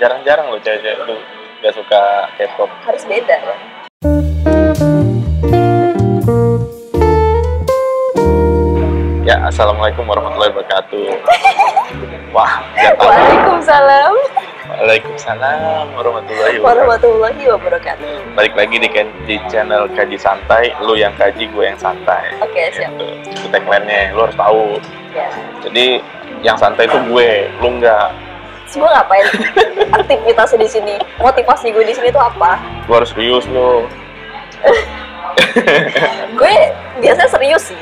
jarang-jarang loh cewek-cewek tuh nggak suka K-pop. Harus beda ya. Ya, assalamualaikum warahmatullahi wabarakatuh. Wah, waalaikumsalam. Waalaikumsalam warahmatullahi wabarakatuh. Balik lagi di channel Kaji Santai, lu yang kaji, gue yang santai. Oke, siap. Itu tagline-nya, lu harus tahu. Ya. Jadi yang santai itu gue, lu enggak. Gue ngapain? Aktivitasnya di sini, motivasi gue di sini tuh apa? Gue harus serius lu. Gue biasanya serius sih.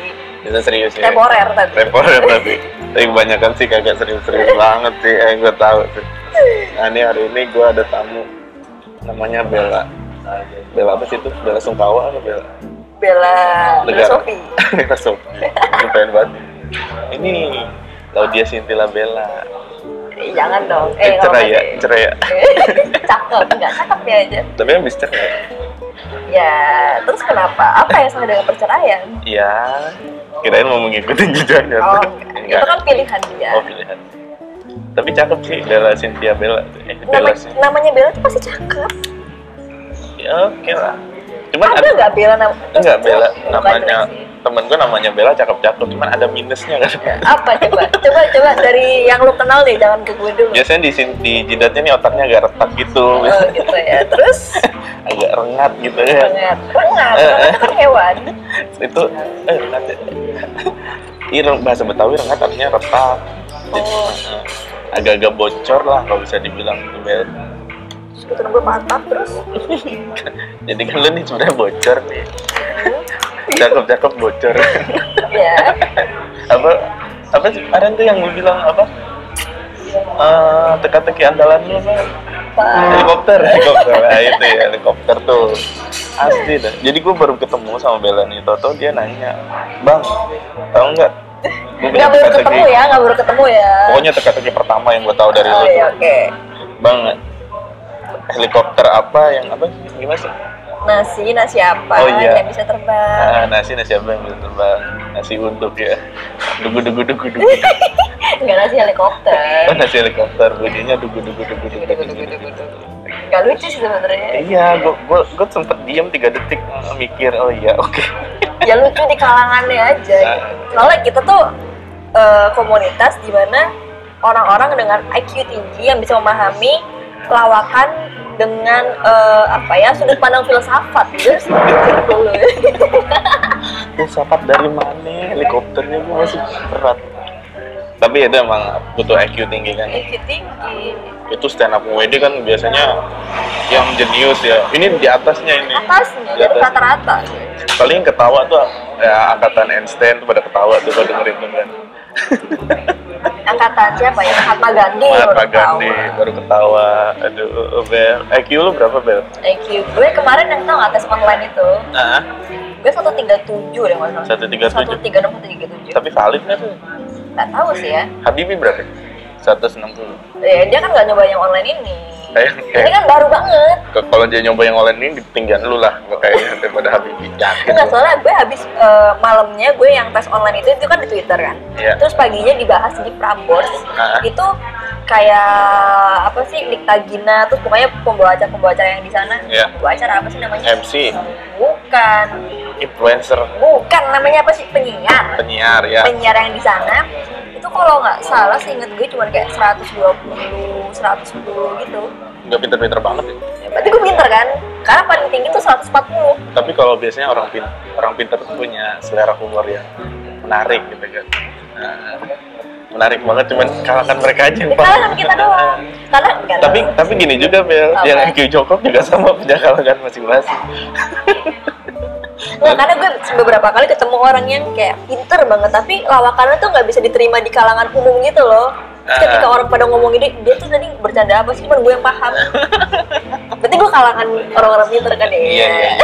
Biasanya serius ya. Temporer tadi. Temporer tadi. Tapi kebanyakan sih kagak serius-serius banget sih, gue tahu sih. Nah ini hari ini gue ada tamu namanya Bella. Bella apa sih itu? Bella Sungkawa atau Bella? Bella Sofie. Bella Sofie. Keren banget. Ini Laudia Sintila Bella. Jangan dong. Cerai ya. Cakep, nggak cakep ya aja. Tapi yang bisa cerai. Ya, terus kenapa? Apa yang salah dengan perceraian? Ya, kirain mau mengikuti jejaknya. Oh, itu kan pilihan dia. Oh, pilihan. Tapi cakep sih, Bella Cynthia Bella. Namanya Bella tuh pasti cakep. Ya, oke lah. Cuman ada nggak Bella namanya? Enggak, Bella namanya. Temen gue namanya Bella cakep-cakep, cuman ada minusnya kan? Apa coba? Coba dari yang lu kenal deh, jangan ke gue dulu. Biasanya di jidatnya nih otaknya agak retak gitu. Oh gitu ya, terus? Agak rengat gitu ya. Rengat, kan hewan. Itu, rengat ya. Ini bahasa Betawi rengat artinya retak. Jadi, agak-agak bocor lah kalau bisa dibilang itu Bella. Sekitar gue mantap terus. Jadi kan lu nih sebenernya bocor nih. Cakep-cakep bocor. Iya. Apa sih? Ada tuh yang lu bilang apa? Teka-teki andalannya apa? Helikopter. Nah, itu ya helikopter tuh. Asli dah. Jadi gue baru ketemu sama Bella nih. Toto dia nanya, "Bang, tahu nggak?" Nggak baru ketemu ya. Pokoknya teka-teki pertama yang gue tahu dari lu. Iya, oke. Bang, helikopter apa yang apa? Gimana sih? Nasi apa yang bisa terbang? Nah, nasi apa yang bisa terbang? Nasi uduk ya. Dugu. Enggak nasi helikopter. Bunyinya dugu. Enggak lucu sih sebenarnya. Iya, gua sempet diam 3 detik mikir, oh iya, oke. Ya lucu di kalangannya aja. Soalnya kita tuh komunitas di mana orang-orang dengan IQ tinggi yang bisa memahami lawakan dengan sudut pandang filsafat terus dulu. Filsafat dari mana? Helikopternya gue masih berat. Tapi itu emang butuh IQ tinggi kan? IQ tinggi. Itu stand up comedy kan biasanya yang jenius ya. Ini di atasnya ini. Atasnya, di atas. Rata-rata. Paling ketawa tuh ya angkatan Einstein tuh pada ketawa tuh kalau dengerin kan. Angkatan siapa ya? Mahatma Gandhi baru ketawa. Aduh, Bel. IQ lu berapa, Bel? IQ gue kemarin yang tau nggak tes online itu? Gue 137 deh masalah. 137. Tapi valid nggak tuh? Nggak tahu sih ya. Habibi berapa? 160. Ya dia kan nggak nyoba yang online ini. Ini kan baru banget. Kalau dia nyoba yang online ini ditinggal lu lah, kayaknya daripada Habibi. Enggak, soalnya gue habis malamnya gue yang tes online itu kan di Twitter kan. Yeah. Terus paginya dibahas di Prambors. Itu kayak apa sih Diktagina, terus pokoknya pembawa acara yang di sana. Yeah. Pembawa acara apa sih namanya? MC. Bukan. Influencer. Bukan, namanya apa sih penyiar? Penyiar ya. Penyiar yang di sana. Itu kalau nggak salah seinget gue cuma kayak 120, 110 gitu. Nggak pinter-pinter banget ya? Berarti gue pinter kan? Karena paling tinggi tuh 140. Tapi kalau biasanya orang pinter tuh punya selera humor yang menarik gitu kan. Nah, menarik banget, cuman kalahkan mereka aja. Kalahkan kita doang. Tapi gini juga Bel, yang IQ Jokop juga sama punya kalahkan masing-masing. Nah, karena gue beberapa kali ketemu orang yang kayak pinter banget tapi lawakannya tuh nggak bisa diterima di kalangan umum gitu loh. Ketika orang pada ngomongin dia tuh tadi bercanda apa sih, cuman gue yang paham. Berarti gue kalangan orang-orang pinter kan ya. Iya.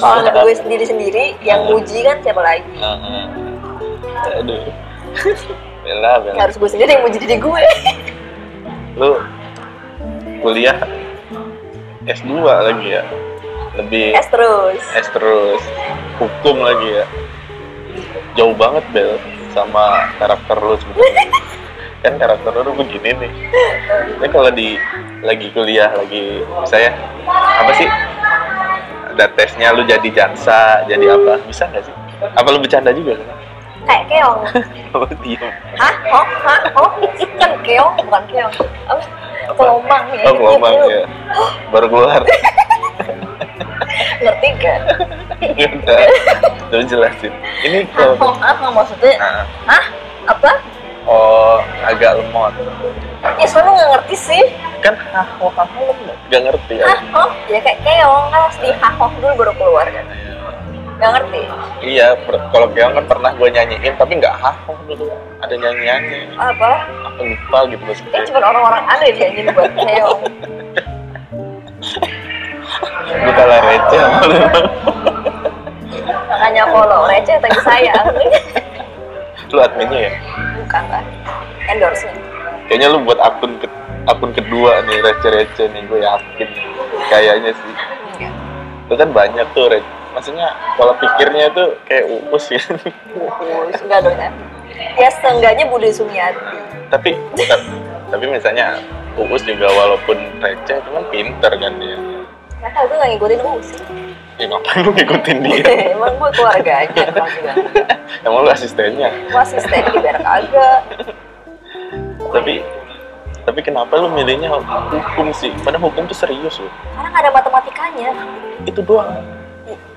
Kalau nggak gue sendiri yang muji kan siapa lagi? Aduh. Bella. Harus gue sendiri yang muji diri gue. Lu kuliah S2 lagi ya? Lebih S terus hukum lagi ya, jauh banget Bel sama karakter lu sebenarnya. kan karakter lu begini nih. Ini kalau di lagi kuliah lagi misalnya apa sih ada tesnya lu jadi jaksa jadi apa bisa nggak sih? Apa lu bercanda juga? Kayak keong. Apa diem? Hah? Oh, hah? Oh, kan keong bukan keong. Apa? Kelomang ya. Oh, kelomang ya. Baru keluar. Ngerti gak? Nggak. Terus jelasin. Ini kalau apa maksudnya? Hah? Apa? Oh, agak lemot. Ya, soalnya nggak ngerti sih. Kan hahoh, kamu nggak ngerti. Hahoh, ya kayak keong kan harus dihahoh dulu baru keluar kan. Nggak ngerti? Iya, kalau keong kan pernah gue nyanyiin, tapi nggak hahoh dulu. Ada nyanyiannya. Apa? Aku lupa gitu maksudnya. Ini cuma orang-orang aneh yang nyanyiin buat keong. Gue kalah receh. Makanya follow receh tapi sayang. Lu adminnya ya? Bukan lah, endorse-nya. Kayaknya lu buat akun kedua nih, receh-receh nih, gue yakin. Kayaknya sih. Enggak. Lu kan banyak tuh receh. Maksudnya pola pikirnya tuh kayak Uus ya. Uus, enggak dong ya. Ya seenggaknya Budi Sumiati. Tapi misalnya Uus juga walaupun receh, cuman pinter kan dia. Nah, kalau gue gak ngikutin Uus sih. Ya ngapain lu ngikutin dia? Emang gue keluarganya, emang juga. Emang lu asistennya? Gue asisten di biar kagak. Tapi kenapa lu milihnya hukum sih? Padahal hukum tuh serius loh. Karena gak ada matematikanya. Itu doang.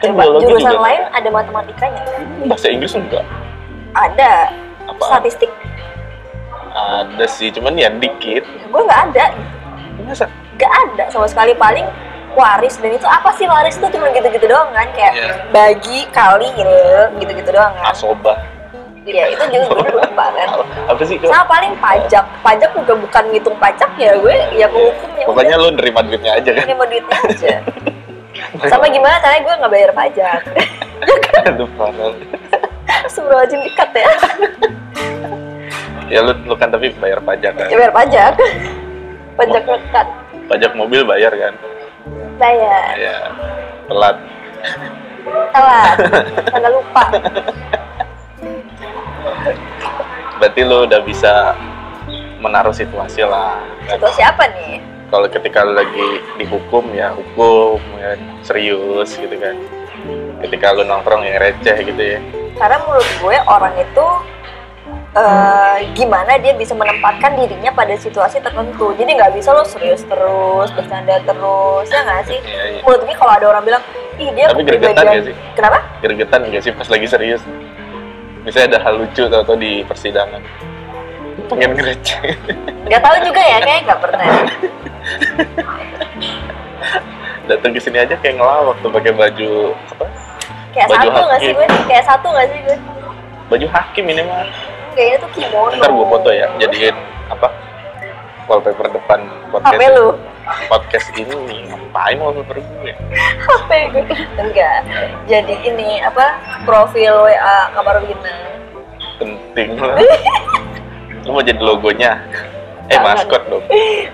Kan biologi juga. Jurusan lain ada matematikanya. Bahasa Inggris enggak? Ada. Apa? Statistik. Ada sih, cuman ya dikit. Gue gak ada. Masa? Gak ada, sama sekali paling waris, dan itu apa sih waris itu cuma gitu-gitu doang kan kayak yeah. Bagi kali gitu-gitu doang kan asobah iya itu juga gue lupa kan apa sih sama paling pajak juga bukan ngitung pajak ya gue ya hukumnya pokoknya lu nerima duitnya aja kan nerima duitnya aja sama gimana caranya gue nggak bayar pajak aduh parah semua wajib dikat ya ya lu kan tapi bayar pajak kan ya, bayar pajak kan pajak mobil bayar kan bayar. Ya, telat, karena lupa. Berarti lu udah bisa menaruh situasi lah. Situasi apa nih? Kalau ketika lu lagi dihukum ya hukum, ya serius gitu kan. Ketika lu nongkrong ya receh gitu ya. Karena menurut gue orang itu gimana dia bisa menempatkan dirinya pada situasi tertentu. Jadi nggak bisa lo serius terus, bercanda terus, ya nggak sih? Iya. Menurut gue kalau ada orang bilang, ih dia tapi gregetan nggak sih? Kenapa? Gregetan nggak sih pas lagi serius? Misalnya ada hal lucu atau di persidangan, pengen ngereceh. Nggak tahu juga ya, kayak nggak pernah. Datang ke sini aja kayak ngelawak tuh pakai baju apa? Kayak baju satu nggak sih gue? Kayak satu nggak sih gue? Baju hakim ini mah. Kayaknya tuh kimono. Ntar gue foto ya, jadiin apa wallpaper depan podcast. HP lu? Podcast ini ngapain wallpaper gue? HP gue enggak. Jadi ini apa profil WA Kamar Wina. Penting lah. Lu mau jadi logonya? Maskot dong.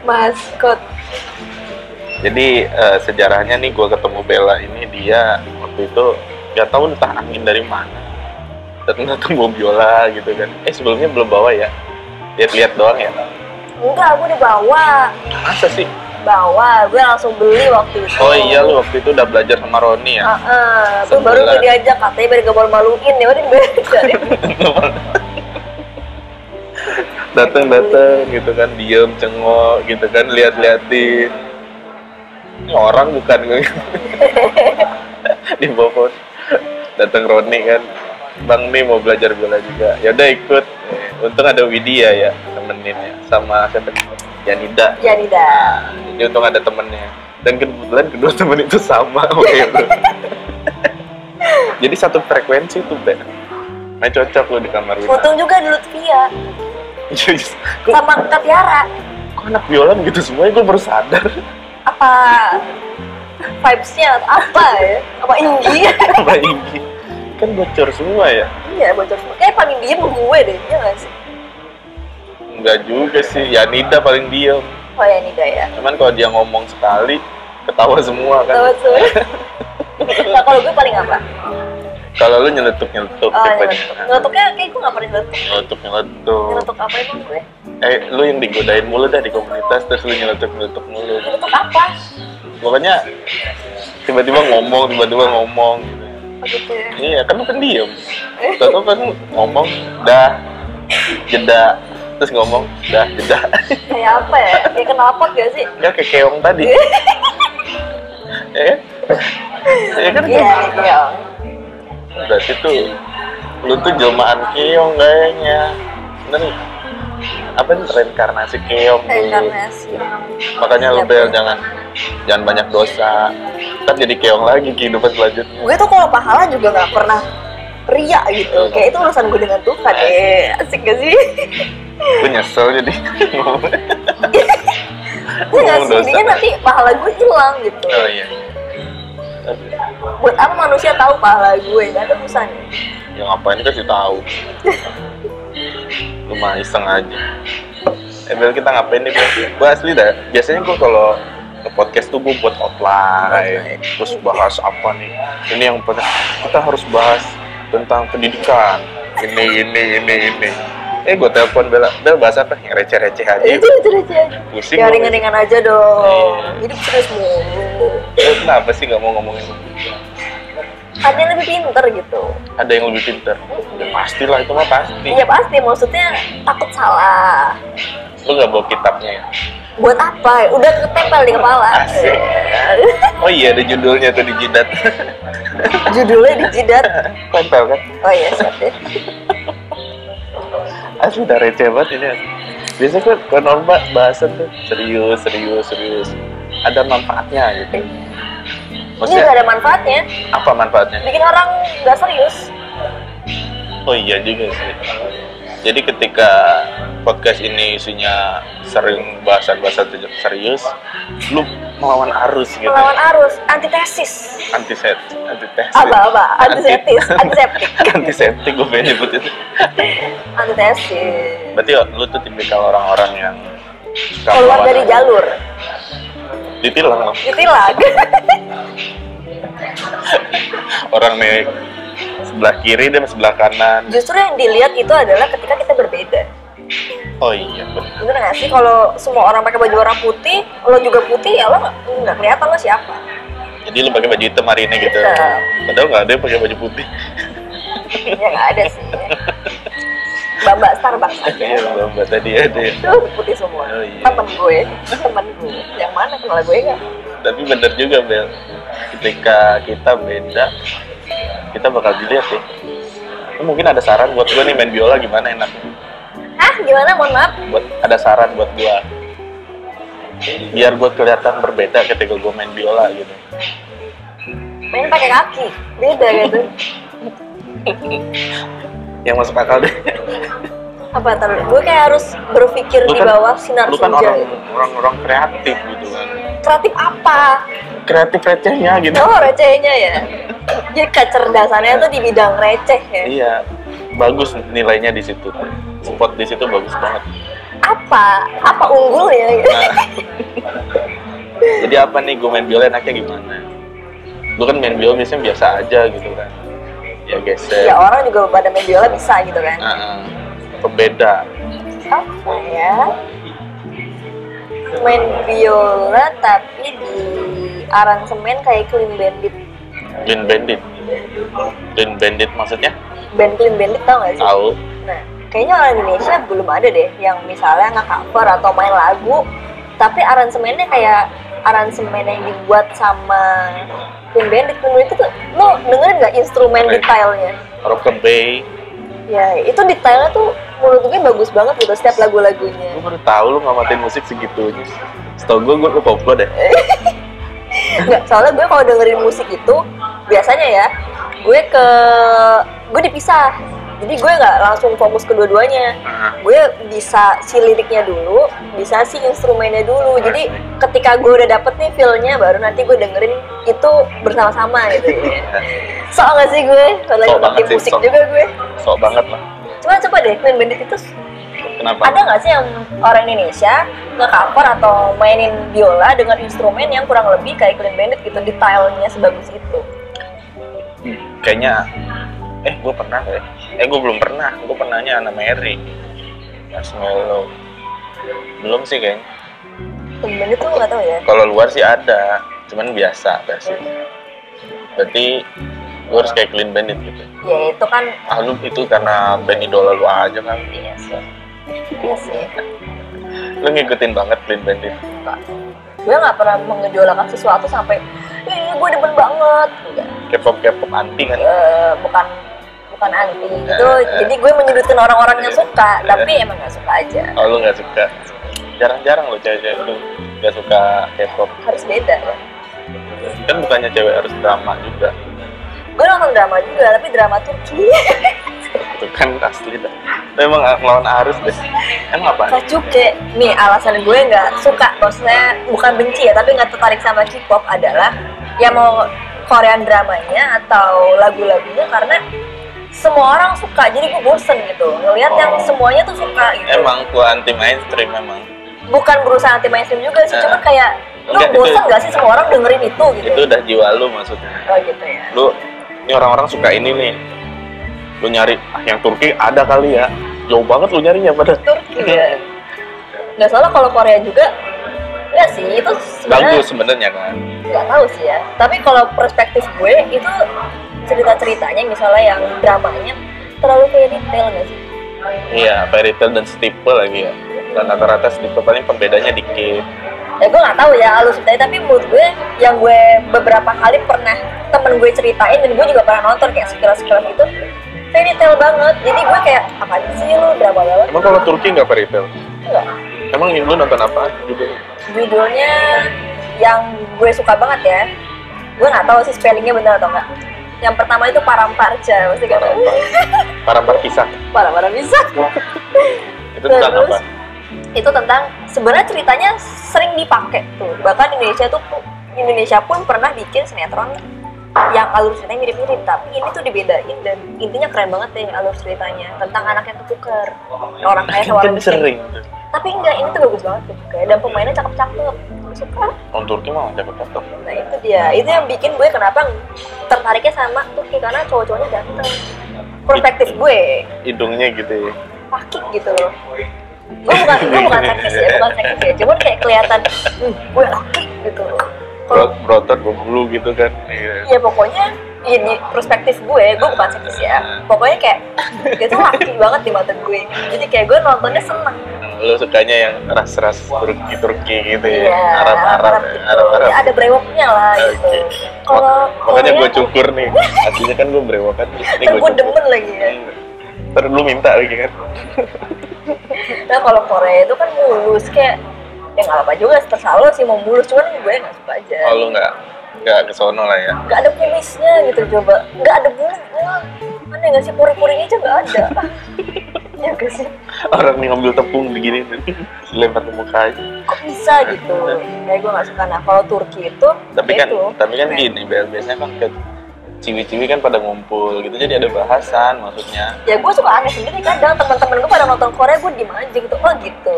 Maskot. Jadi sejarahnya nih gue ketemu Bella ini dia waktu itu nggak tahu entah angin dari mana. Datang biola gitu kan. Sebelumnya belum bawa ya? Lihat-lihat doang ya? Enggak, gue udah bawa. Masa sih? Bawa, gue langsung beli waktu itu. Oh iya, lu waktu itu udah belajar sama Roni ya? Gue baru gue diajak, katanya biar gak malu-maluin ya, udah belajar ya. Dateng-dateng gitu kan, diem, cengok gitu kan, lihat-liatin. Ini orang bukan gitu. Di bawah dateng Roni kan. Bang nih mau belajar biola juga. Ya udah ikut. Untung ada Widya ya temenin ya. Sama siapa? Yanida. Jadi untung ada temennya. Dan kebetulan kedua temen itu sama. Jadi satu frekuensi tuh Ben. Nah cocok lo di kamar Widya. Untung juga dulu Tia. Sama Putra Tiara. Kok anak biola begitu semuanya? Gue baru sadar. Apa vibes-nya apa ya? Apa inggi? Kan bocor semua ya? Iya bocor semua, kayak paling diem gue deh, iya gak sih? Enggak juga sih, Yanida paling diem. Oh Yanida ya? Cuman kalau dia ngomong sekali, ketawa semua kan? Ketawa semua. Nah kalau gue paling apa? Kalau lu nyeletuk-nyeletuk nyeletuknya kayak gue gak pernah nyeletuk apa emang gue? Lu yang digodain mulu dah di komunitas, terus lu nyeletuk-nyeletuk mulu. Nyeletuk apa? Pokoknya tiba-tiba ngomong gitu. Oh gitu ya? Iya, kan lu kan diem. Lalu kan ngomong, dah, jeda. Terus ngomong, dah, jeda. Kayak apa ya? Kayak kenalpot gak sih? Enggak, kayak keong tadi. Ya kan? Iya, keong. Berarti tuh, lu tuh jelmaan keong kayaknya. Bener nih? Apa nih? Reinkarnasi keong dulu. Reinkarnasi. Makanya lu Bel, jangan banyak dosa. Ntar jadi keong lagi kehidupan selanjutnya. Gue tuh kalau pahala juga gak pernah ria gitu. Kayak itu urusan gue dengan Tuhan. Asik gak sih? Gue nyesel jadi ngomong. Gue ngasih dirinya nanti pahala gue hilang gitu. Oh iya. Buat apa manusia tahu pahala gue? Gak ada urusannya. Ya ngapain kasih tahu? Cuma iseng aja. Bel, kita ngapain nih Bel? Gue asli dah. Biasanya gue kalau podcast tuh gue buat outline, terus bahas apa nih? Ini yang kita harus bahas tentang pendidikan. Ini. Gue telepon Bella bahas apa? Yang receh-receh aja. Receh-receh. Pusing. Yang ringan-ringan aja dong. Hidup serius mulu. Kenapa sih nggak mau ngomongin? Ada yang lebih pinter gitu. Ada yang lebih pinter. Ya pastilah, itu mah pasti. Iya pasti. Maksudnya takut salah. Lu nggak bawa kitabnya ya? Buat apa? Udah ketempel di kepala. Asik. Oh iya, ada judulnya tuh di jidat. Judulnya di jidat. Tempel kan? Oh iya, siap deh. Asli udah receh banget ini. Biasanya kan normal bahasan tuh serius. Ada manfaatnya gitu. Maksudnya, ini gak ada manfaatnya. Apa manfaatnya? Bikin orang gak serius. Oh iya juga sih. Jadi ketika podcast ini isinya sering bahasan-bahasan serius, lu melawan arus gitu. Melawan arus, antitesis. Antitesis. Apa? Antiseptik. Antiseptik, gue pengen nyebut itu. Antitesis. Berarti lu tuh tipikal orang-orang yang keluar dari jalur. Ditilang. Orang naik sebelah kiri dan sebelah kanan. Justru yang dilihat itu adalah ketika kita berbeda. Oh iya, bener nggak sih? Kalau semua orang pakai baju warna putih, lo juga putih, ya lo nggak kelihatan lo siapa. Jadi lo pakai baju hitam hari ini gitu. Padahal nggak ada yang pakai baju putih. Ya nggak ada sih. Mbak Starbucks aja. Iya, Mbak tadi ada. Tuh putih semua. Oh, iya. Temen gue. Yang mana kenal gue nggak? Tapi bener juga Bel. Ketika kita beda, kita bakal dilihat sih. Mungkin ada saran buat gue nih main biola gimana enak? Gimana? Mohon maaf. Ada saran buat gue. Biar gue kelihatan berbeda ketika gue main biola gitu. Main pakai kaki, beda gitu. Yang masuk akal deh. Apa taruh? Gue kayak harus berpikir di bawah sinar senja. Lu kan orang kreatif gitu kan. Kreatif apa? Kreatif recehnya gitu. Oh recehnya ya. Jadi kecerdasannya tuh di bidang receh ya. Iya, bagus nilainya di situ. Spot di situ bagus banget. Apa unggul ya? Nah. Jadi apa nih gue main biola enaknya gimana? Gue kan main biola biasanya biasa aja gitu kan. Ya geser. Ya orang juga pada main biola bisa gitu kan. Pembeda. Apa ya? Main biola tapi di aransemen kayak Clean Bandit. Clean Bandit maksudnya? Band Clean Bandit tau gak sih? Tahu. Nah, kayaknya orang Indonesia belum ada deh yang misalnya nge-cover atau main lagu tapi aransemennya kayak aransemen yang dibuat sama Clean Bandit. Itu tuh lo dengerin gak instrumen detailnya? Rockabye. Ya, itu detailnya tuh menurut gue bagus banget gitu setiap lagu-lagunya. Gue baru tahu lo ngamatin musik segitunya. Setau gue lo koplo deh. Enggak, soalnya gue kalau dengerin musik itu biasanya ya gue dipisah, jadi gue nggak langsung fokus kedua-duanya. Gue bisa si liriknya dulu, bisa si instrumennya dulu, jadi ketika gue udah dapet nih feel-nya baru nanti gue dengerin itu bersama-sama gitu ya. Soal nggak sih gue kalau lagi ngerti musik sok. Juga gue sok banget lah. Cuma coba deh main bandit itu. Kenapa? Ada nggak sih yang orang Indonesia nge-cover atau mainin biola dengan instrumen yang kurang lebih kayak Clean Bandit gitu, detailnya sebagus itu? Kayaknya gue pernah ya? Gue belum pernah. Gue pernahnya Anna Mary. Marshmallow. Belum sih kayaknya. Temen itu nggak tahu ya? Kalau luar sih ada, cuman biasa sih. Berarti gue harus kayak Clean Bandit gitu. Ya itu kan. Ah lu itu karena band idola lu aja kan? Iya sih. Iya sih. Lu ngikutin banget Clean Bandit. Enggak. Gue nggak pernah mengejolakan sesuatu sampai ih gue demen banget. K-pop anti kan? Bukan anti itu. Jadi gue menyudutkan orang-orang yang suka, tapi emang nggak suka aja. Oh lu nggak suka? Jarang-jarang loh cewek-cewek itu nggak suka K-pop. Harus beda ya. Kan bukannya cewek harus drama juga? Gue nonton drama juga, tapi drama Turki. Itu kan asli dah. Memang ngelawan arus deh. Emang apaan? Sacuke. Nih alasan gue nggak suka, maksudnya bukan benci ya, tapi nggak tertarik sama K-pop adalah ya mau Korean dramanya atau lagu-lagunya karena semua orang suka, jadi gue bosen gitu ngelihat yang semuanya tuh suka gitu. Emang gue anti mainstream memang. Bukan berusaha anti mainstream juga sih, cuma kayak lu bosen itu, gak sih semua orang dengerin itu gitu. Itu udah jiwa lu maksudnya. Oh gitu ya. Lu, ini orang-orang suka ini nih. Lu nyari, yang Turki ada kali ya. Jauh banget lu nyarinya pada Turki ya. Gak salah kalau Korea juga. Enggak sih, itu sebenarnya bagus sebenarnya kan. Gak tahu sih ya. Tapi kalau perspektif gue itu cerita-ceritanya misalnya yang dramanya terlalu fairy tale gak sih? Iya, fairy tale dan steeple lagi ya. Dan rata-rata steeple paling pembedanya dikit. Ya gue nggak tahu ya alur ceritanya, tapi menurut gue yang gue beberapa kali pernah temen gue ceritain dan gue juga pernah nonton kayak sekilas-sekilas gitu fairy tale banget. Jadi gue kayak apa sih lu drama banget. Emang kalau Turki nggak fairy tale? Enggak. Emang lu nonton apa judulnya? Judulnya yang gue suka banget ya. Gue nggak tahu sih spellingnya bener atau enggak. Yang pertama itu Parampa, mesti gak tahu. Parampar kisah. Parampar kisah. Itu tentang apa? Itu tentang sebenarnya ceritanya sering dipakai tuh. Bahkan Indonesia pun pernah bikin sinetron yang alur ceritanya mirip-mirip, tapi ini tuh dibedain dan intinya keren banget deh alur ceritanya tentang anak yang ketuker. Orang kaya sama orang miskin. Tapi enggak, ini tuh bagus banget gitu. Dan pemainnya cakep-cakep. Suka. Orang Turki mah cakep-cakep. Nah itu dia, itu yang bikin gue kenapa tertariknya sama Turki karena cowok-cowoknya ganteng. Perspektif gue. Hidungnya gitu ya. Pakik gitu loh. Gue bukan teknis ya, cuman kayak kelihatan, gue laki gitu. Brotot, bulu gitu kan. Iya pokoknya, ya di perspektif gue bukan teknis ya. Pokoknya kayak, dia tuh laki banget di mata gue. Jadi kayak gue nontonnya seneng. Lu sukanya yang ras-ras Turki gitu ya, Arab-Arab. Ya ada brewoknya lah gitu. Kalau makanya gue cukur nih, aslinya kan gue brewokan. Terus gue demen lagi ya. Terus lu minta lagi kan. Nah kalau Korea itu kan mulus kayak ya nggak apa juga tersalah sih mau mulus cuman gue nggak suka aja. Oh lu nggak kesono lah ya? Nggak ada kumisnya gitu coba, nggak ada bulunya, mana nggak sih pori-porinya aja nggak ada. Ya nggak sih. Orang nih ngambil tepung begini tuh, lempar ke muka aja. Kok bisa gitu? Kayak gue nggak suka. Nah kalau Turki itu, tapi kan gini, biasanya kan ciwi-ciwi kan pada ngumpul gitu, jadi ada bahasan maksudnya. Ya gue suka aneh sendiri kadang teman-teman gue pada nonton Korea gue diem aja gitu, oh gitu,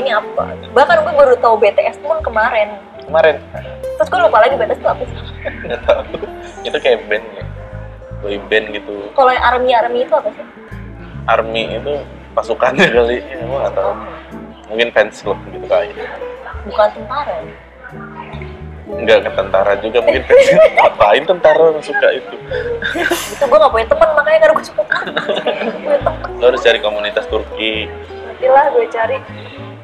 ini apa. Bahkan gue baru tahu BTS pun kemarin. Terus gue lupa lagi BTS itu apa sih? Nggak tahu. Itu kayak band ya, boy band gitu. Kalau yang ARMY itu apa sih? ARMY itu pasukannya kali, gue nggak tahu. Mungkin fans club gitu kali. Bukan tentara. Enggak ke tentara juga mungkin ngapain tentara orang suka itu. Itu gue gak punya teman makanya karena gue suka teman. Lo harus cari komunitas Turki. Nantilah gue cari.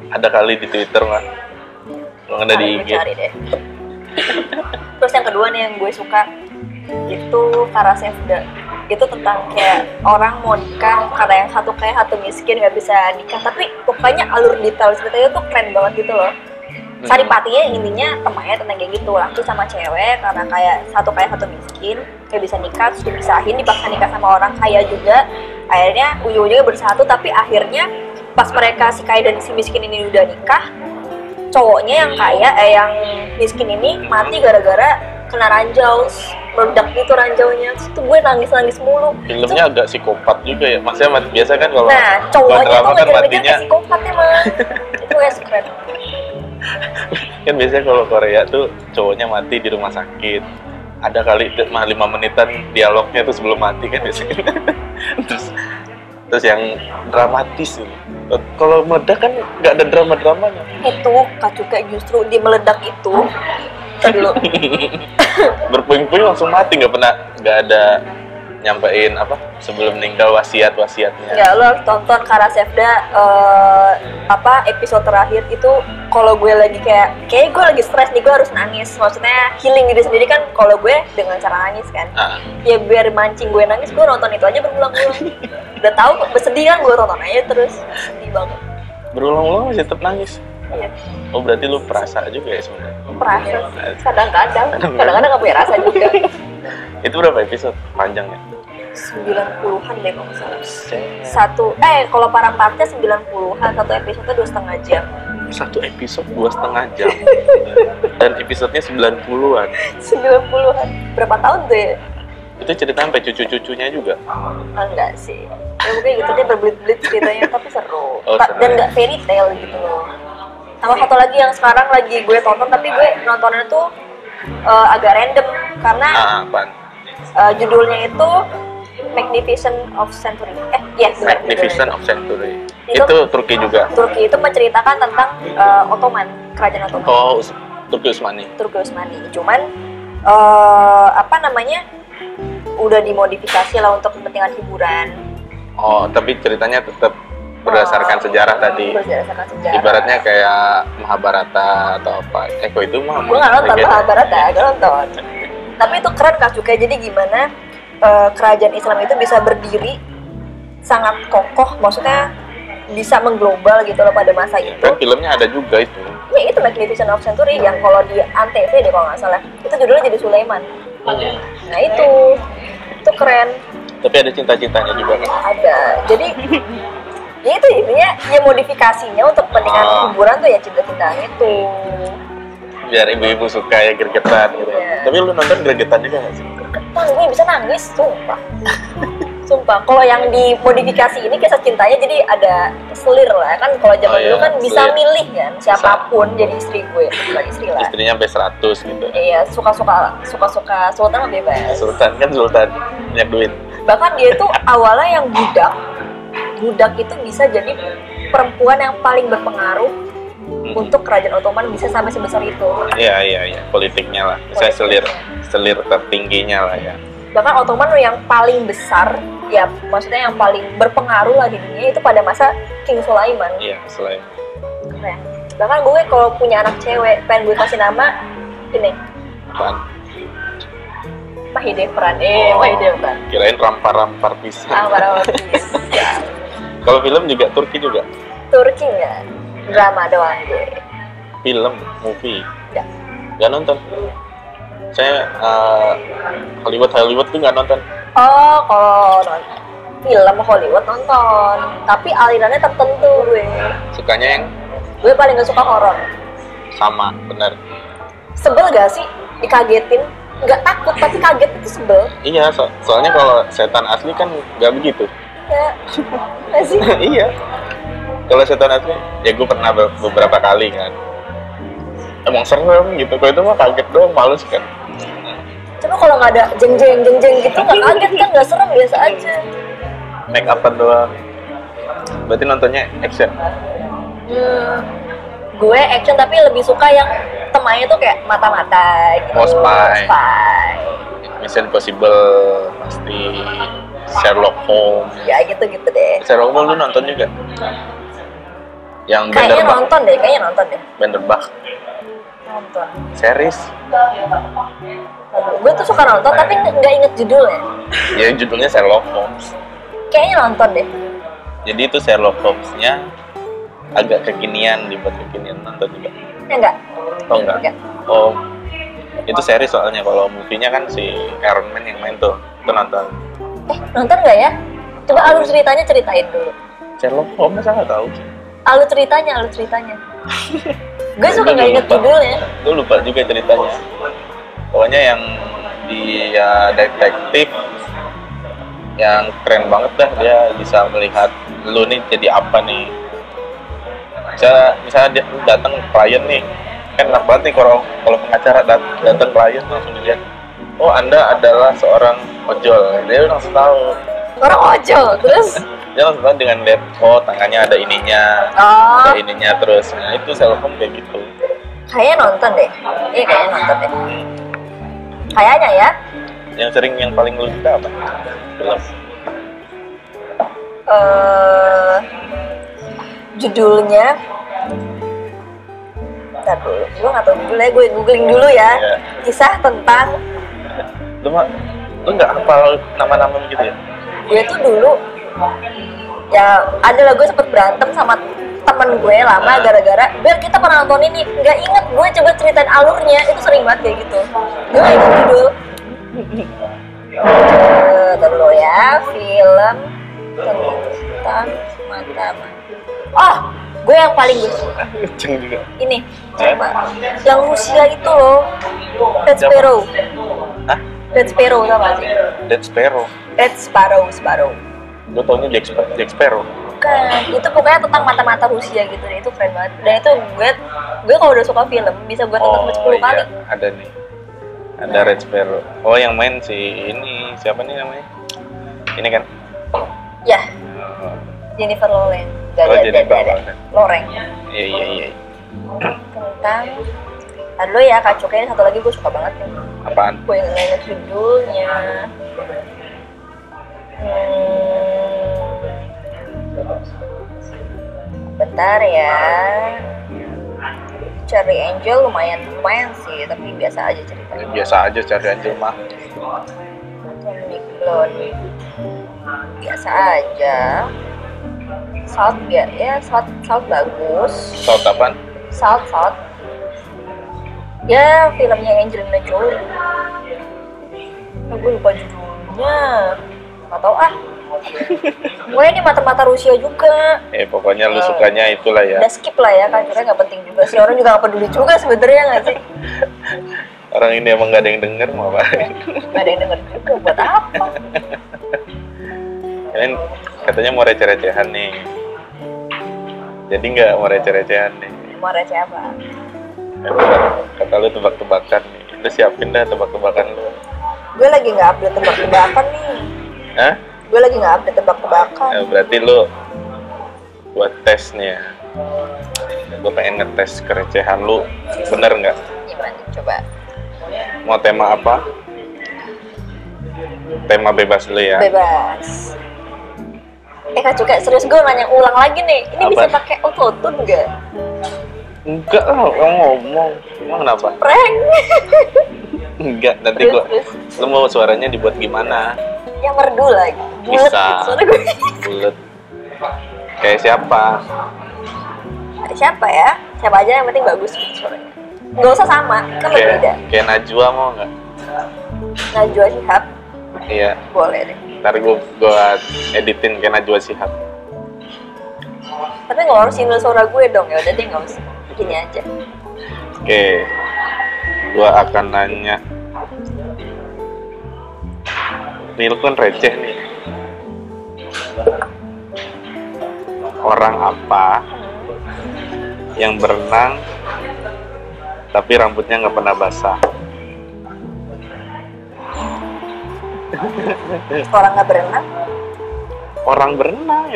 Ada kali di Twitter nggak? Lo ada di IG. Cari deh. Terus yang kedua nih yang gue suka itu Kara Sevda. Itu tentang kayak orang mau nikah karena yang satu kaya satu miskin nggak bisa nikah. Tapi pokoknya alur detail ceritanya tuh keren banget gitu loh. Saripatinya intinya temanya tentang kayak gitu, laki sama cewek karena kayak satu kaya satu miskin kayak bisa nikah, terus dipisahin, dipaksa nikah sama orang kaya juga akhirnya ujung-ujungnya bersatu, tapi akhirnya pas mereka si kaya dan si miskin ini udah nikah cowoknya yang kaya, yang miskin ini mati gara-gara kena ranjau meledak gitu ranjaunya, terus gue nangis-nangis mulu filmnya. Agak psikopat juga ya, maksudnya biasa kan kalau nah, cowoknya tuh gak jadi-jadi kayak psikopatnya mah. Itu ya keren. Kan biasanya kalau Korea tuh cowoknya mati di rumah sakit, ada kali 5 menitan dialognya tuh sebelum mati kan biasanya. terus yang dramatis ini. Kalau meledak kan nggak ada dramanya. Itu Kak Cuka justru di meledak itu dulu berpuing-puing langsung mati, nggak ada nyampein apa sebelum meninggal wasiatnya. Ya, lo harus tonton Kara Sevda episode terakhir itu. Kalau gue lagi kayak gue lagi stres nih, gue harus nangis. Maksudnya healing diri sendiri kan kalau gue dengan cara nangis kan. Ya biar mancing gue nangis, gue nonton itu aja berulang-ulang. Udah tahu bersedih kan, gue nonton aja terus sedih banget. Berulang-ulang masih tetap nangis. Iya. Oh berarti lu perasa juga ya sebenarnya. Perasa. Kadang-kadang gak punya rasa juga. Itu berapa episode panjangnya? 90-an deh kalau salah. Kalau Parampartnya 90-an, satu episode 2,5 jam. Satu episode 2,5 jam. Dan episodenya 90-an. 90-an. Berapa tahun tuh ya? Itu cerita sampai cucu-cucunya juga? Enggak sih. Ya mungkin gitu dia berbelit-belit ceritanya, tapi seru. Dan enggak fairy tale gitu loh. Sama satu lagi yang sekarang lagi gue tonton, tapi gue nontonnya tuh agak random karena judulnya itu Magnificent of Century. Itu Turki juga. Turki itu menceritakan tentang Ottoman, kerajaan Ottoman. Oh, Turki Utsmani. Cuman udah dimodifikasi lah untuk kepentingan hiburan. Oh, tapi ceritanya tetap berdasarkan sejarah tadi. Berdasarkan sejarah. Ibaratnya kayak Mahabharata atau apa. Kok itu mah? Gue nggak nonton Mahabharata, nggak nonton. Tapi itu keren Kak Cuka. Jadi gimana kerajaan Islam itu bisa berdiri sangat kokoh, maksudnya bisa mengglobal gitu loh pada masa itu. Dan filmnya ada juga itu. Ya itu Magnificent of Century yang kalau di Antv deh kalau nggak salah. Itu judulnya jadi Sulaiman. Nah itu keren. Tapi ada cinta-cintanya juga kan? Ada. Jadi ya itu intinya ya modifikasinya untuk pentingan hiburan tuh ya cinta-cintaan itu. Biar ibu-ibu suka ya gregetan gitu. Yeah. Tapi lu nonton gregetan juga nggak sih? Gregetan gue bisa nangis sumpah. Kalau yang dimodifikasi ini kisah cintanya jadi ada selir lah kan. Kalau zaman dulu kan selir. Bisa milih kan siapapun bisa. Jadi istri gue, bukan istri lah. Istrinya sampai 100 gitu. Iya suka-suka sultan bebas. Sultan banyak duit. Bahkan dia tuh awalnya yang budak itu bisa jadi perempuan yang paling berpengaruh untuk kerajaan Ottoman bisa sampai sebesar itu. Iya, politiknya lah. Saya selir tertingginya lah ya. Bahkan Ottoman yang paling besar, ya maksudnya yang paling berpengaruh lah di dunia itu pada masa King Sulaiman. Iya, Sulaiman. Keren. Bahkan gue kalau punya anak cewek, pengen gue kasih nama ini. Apaan? Mahidevran, Mahidevran. Kirain rampar-rampar pisang. Rampar-rampar pisang. Kalau film juga Turki? Turki nggak, drama doang gue. Film, movie? Nggak nonton. Saya Hollywood tuh nggak nonton. Oh, kalau nonton film Hollywood nonton, tapi alirannya tertentu gue. Sukanya yang? Gue paling nggak suka horor. Sama, bener. Sebel nggak sih dikagetin? Nggak takut tapi kaget itu sebel. Iya, soalnya kalau setan asli kan nggak begitu. Ya, masih. Iya. Kalau setan asli, ya gue pernah beberapa kali kan. Emang serem gitu. Kalau itu mah kaget doang, males kan. Cuma kalau nggak ada jeng-jeng gitu nggak kaget kan, nggak serem, biasa aja. Make up doang. Berarti nontonnya action. Gue action tapi lebih suka yang temanya tuh kayak mata-mata gitu. Oh, spy. Mission Impossible pasti, Sherlock Holmes. Ya gitu-gitu deh. Sherlock Holmes lu nonton juga? Yang kayaknya nonton deh. Benderbach. Nonton. Series. Gue tuh suka nonton tapi nggak inget judulnya. Ya judulnya Sherlock Holmes. Kayaknya nonton deh. Jadi itu Sherlock Holmes-nya agak kekinian, dibuat kekinian, nonton juga. Enggak. Oh, itu seri soalnya. Kalau movie-nya kan si Iron Man yang main tuh, itu nonton. Nonton nggak ya? Coba alur ceritanya ceritain dulu. Sherlock Holmes nggak tahu. Alur ceritanya. Gue suka nggak inget judulnya. Gue lupa juga ceritanya. Pokoknya yang dia detektif, yang keren banget dah dia bisa melihat lu nih jadi apa nih. Misalnya dia datang klien nih, kan enak banget nih kalau pengacara datang klien langsung dilihat oh Anda adalah seorang ojol, dia langsung tahu. Orang ojol, terus? Dia langsung tahu dengan lihat, oh tangannya ada ininya, oh. Ada ininya terus, nah itu selfcom kayak gitu. Kayaknya nonton deh, iya kayaknya nonton deh. Kayaknya ya. Yang sering, yang paling lu suka apa? Film. Judulnya ntar dulu, gue gak tau judulnya, gue googling dulu ya. Yeah. Kisah tentang lu gak hafal nama-nama gitu ya? Gue tuh dulu ya ada lah, gue sempet berantem sama temen gue lama gara-gara biar kita pernah nonton ini, gak inget gue, coba ceritain alurnya, itu sering banget kayak gitu. Gue gak inget judul. Dulu ya, film tentang mata-mata. Oh, gue yang paling gue suka juga. Ini, coba yang Rusia itu loh, Red Sparrow. Hah? Red Sparrow sama sih? Red Sparrow. Gue taunya Jack Sparrow. Bukan, itu pokoknya tentang mata-mata Rusia gitu deh, itu keren banget. Dan itu gue kalau udah suka film, bisa gue tonton 10 kali. Iya, ada nih. Ada Red Sparrow. Oh, yang main si ini, siapa nih namanya? Ini kan? Ya. Jennifer Lowland. Loreng. Iya. Tentang aduh ya, kacuknya satu lagi gue suka banget nih. Apaan? Gue yang nanya judulnya. Bentar ya. Cari Angel lumayan sih, tapi biasa aja ceritanya. Biasa aja Cari Angel mah. Biasa aja. Salt ya, salt bagus. Salt apaan? Salt. Ya, filmnya Angelina Jolie. Gue lupa judulnya. Gak tau ah. Gue ini mata-mata Rusia juga. Pokoknya lu sukanya itulah ya. Udah skip lah ya, kan karena gak penting juga sih. Orang juga gak peduli juga sebenernya gak sih? Orang ini emang gak ada yang denger mau apa? Gak ada yang denger juga, buat apa? Kalian katanya mau receh-recehan nih. Jadi gak mau receh-recehan nih. Mau receh apa? Kata lu tebak-tebakan nih. Lu siapin dah tebak-tebakan lu. Gue lagi gak update tebak-tebakan nih. Hah? Gue lagi gak update tebak-tebakan. Berarti lu buat tesnya. Gue pengen ngetes kerecehan lu. Bener gak? Gimana? Coba. Mau tema apa? Tema bebas lu ya? Bebas. Kak Cuka, serius gue nanya ulang lagi nih. Ini apa? Bisa pakai autotune gak? Enggak lah, ngomong. Emang kenapa? Prank. Enggak, nanti gue. Lu mau suaranya dibuat gimana? Ya merdu lagi. Bulet, bisa. Suara gue. Bulet. Kayak siapa? Siapa ya? Siapa aja yang penting bagus suaranya. Gak usah sama, kan berbeda. Kayak Najwa mau nggak? Najwa Shihab. Iya. Boleh deh. Ntar gue editin kayak Najwa Shihab. Tapi nggak harus single suara gue dong ya, udah deh nggak usah. Begini aja. Oke. Gue akan nanya. Nih lu kan receh nih. Orang apa yang berenang tapi rambutnya nggak pernah basah? Orang nggak berenang? Orang berenang.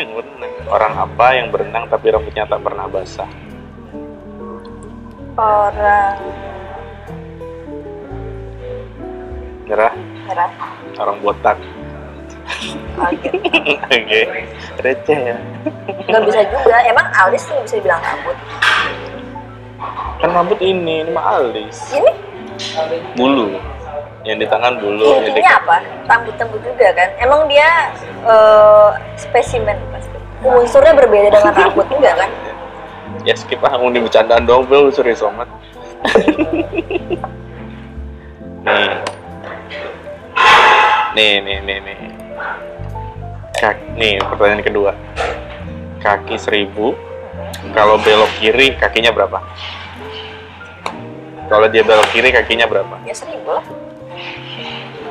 Orang apa yang berenang tapi rambutnya tak pernah basah? Orang Nyerah. Orang botak. Oke. Receh ya. Gak bisa juga. Emang alis tuh bisa dibilang rambut? Kan rambut ini mah alis. Ini? Bulu. Yang di tangan bulu. Intinya apa? Rambut-rambut juga kan. Emang dia spesimen pasti. Unsurnya berbeda dengan rambut enggak kan? Ya skip lah. Mau dibicarakan doang bel unsurnya somat. Nih. Nih pertanyaan kedua. Kaki 1000, kalau belok kiri kakinya berapa? Kalau dia belok kiri kakinya berapa? Ya 1000 lah.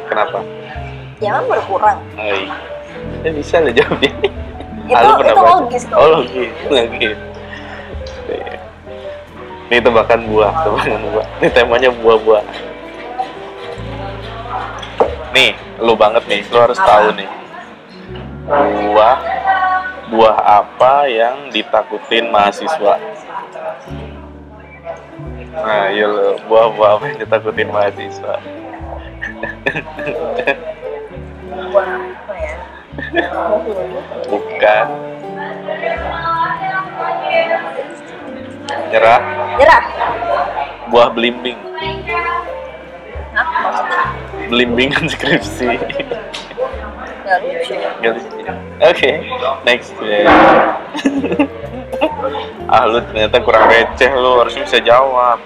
Kenapa? Jangan berkurang. Iya. Dia bisa lah jawabnya. Itu logis tuh. Oh logis. Ini tebakan buah. Ini temanya buah-buah. nih, lu banget nih, lu harus tahu nih. Buah apa yang ditakutin mahasiswa? Nah, iya lo, buah-buah apa yang ditakutin mahasiswa? Buah apa ya? Bukan. Nyerah? Nyerah. Buah belimbing. Belimbingan skripsi. Oke, next. Ah, lu ternyata kurang receh, lu harusnya bisa jawab.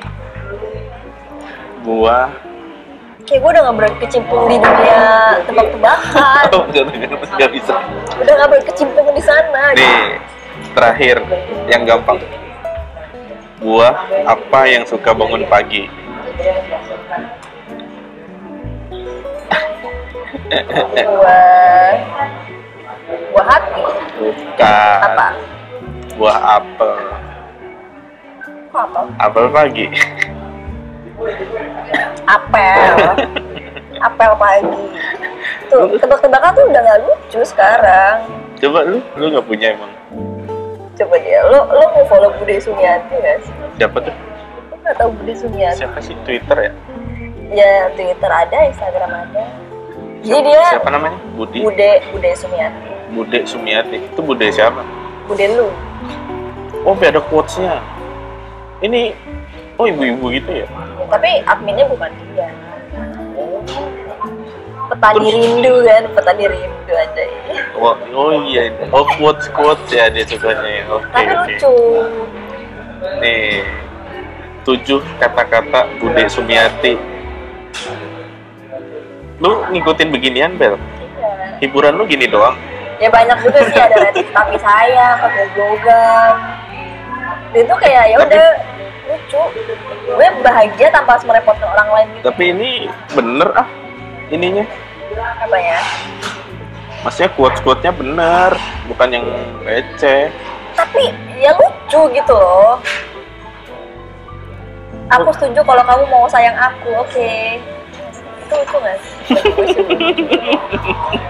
Buah. Kayak gue udah gak berkecimpung di dunia tebak-tebakan. Oh, gak bisa. Udah gak berkecimpung di sana. Nih, terakhir, yang gampang. Buah apa yang suka bangun pagi? Buah hati? Bukan. Apa? Buah apel. Kok apel? Apel pagi. Apel. Apel pagi. Tuh, tebak-tebakan tuh udah gak lucu sekarang. Coba lu gak punya emang? Coba dia, lu mau follow Budi Sumiati gak sih? Siapa tuh? Lu gak tau Budi Sumiati. Siapa sih? Twitter ya? Ya, Twitter ada, Instagram ada. Jadi dia siapa namanya? Budi. Bude Sumiati. Bude Sumiati. Itu Bude siapa? Bude lu. Oh, ada quotes-nya. Ini oh ibu-ibu gitu ya. Tapi adminnya bukan dia. Petani rindu kan, petani rindu aja ini. Oh iya. Oh, quotes ya dia sukanya. Oke. Tapi lucu. Nih. 7 kata-kata Bude Sumiati. Lu ngikutin beginian, Bel? Iya. Hiburan lu gini doang? Ya banyak juga sih, ada Red Tapi Sayang, Kegogam. Dia tuh kayak ya udah lucu. Gue bahagia tanpa harus merepotkan orang lain gitu. Tapi ini bener ah ininya. Apa ya? Maksudnya quotes-quotesnya bener, bukan yang receh. Tapi ya lucu gitu loh. Aku setuju kalau kamu mau sayang aku, oke. Itu nggak sih?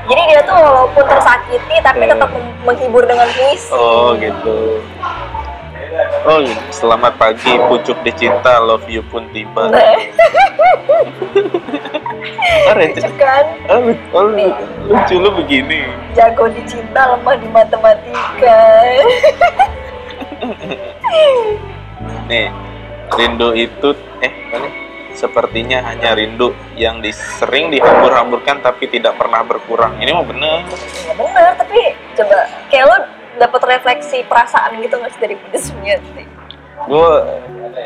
Jadi dia tuh walaupun tersakiti tapi tetap menghibur dengan puisi. Oh gitu. Oh gitu. Selamat pagi, pucuk di cinta, love you pun tiba. Lucu kan? Oh, lucu lu begini. Jago di cinta, lemah di matematika. Nih, rindu itu mana? Sepertinya hanya rindu yang sering dihambur-hamburkan tapi tidak pernah berkurang. Ini mah bener. Ya bener, tapi coba kayak lo dapet refleksi perasaan gitu gak sih dari Budi Sumiati? Gue,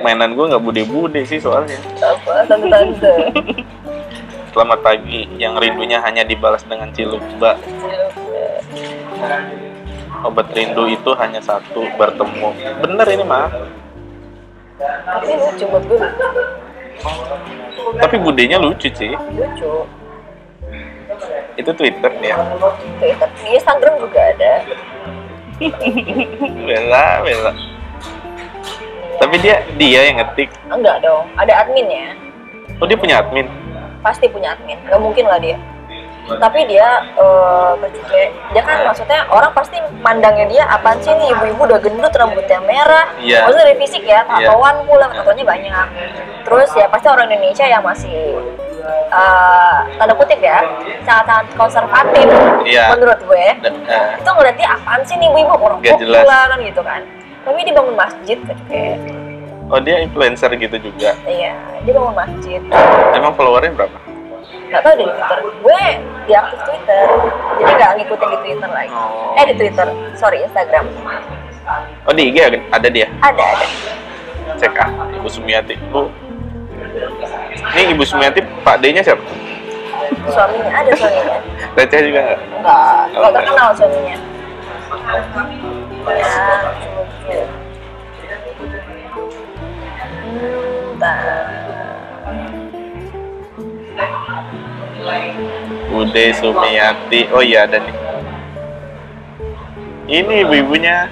mainan gue gak bude-bude sih soalnya. Apa? Tante-tante. Selamat pagi, yang rindunya hanya dibalas dengan ciluba. Obat rindu itu hanya satu, bertemu. Bener ini mah. Tapi ini lucu buat gue. Tapi budenya lucu sih. Lucu. Itu Twitter dia. Twitter, Instagram juga ada. Bella. Tapi dia yang ngetik. Enggak dong, ada adminnya. Oh, dia punya admin? Pasti punya admin, nggak mungkin lah dia. Tapi dia, dia kan maksudnya orang pasti pandangnya dia apaan sih nih ibu-ibu udah gendut rambutnya merah, maksudnya dari fisik ya, tatoan pula, tatoannya banyak. Terus ya pasti orang Indonesia yang masih tanda kutip ya, sangat-sangat konservatif menurut gue. Itu ngeliat dia apaan sih nih ibu-ibu orang pula kan gitu kan. Tapi dia bangun masjid kan kayak. Oh, dia influencer gitu juga? Iya, dia bangun masjid. Emang followernya berapa? Gak tau deh di Twitter, gue diaktif Twitter, jadi gak ngikutin di Twitter lagi. Instagram. Oh, di IG ada dia? Ada. Cek ah, Ibu Sumiati. Ini Ibu Sumiati, Pak D-nya siapa? Suaminya, ada suaminya. Receh juga gak? Enggak, gak kenal suaminya. Ya, lucu. Budi Sumiati, oh iya ada nih. Ini ibu-ibunya.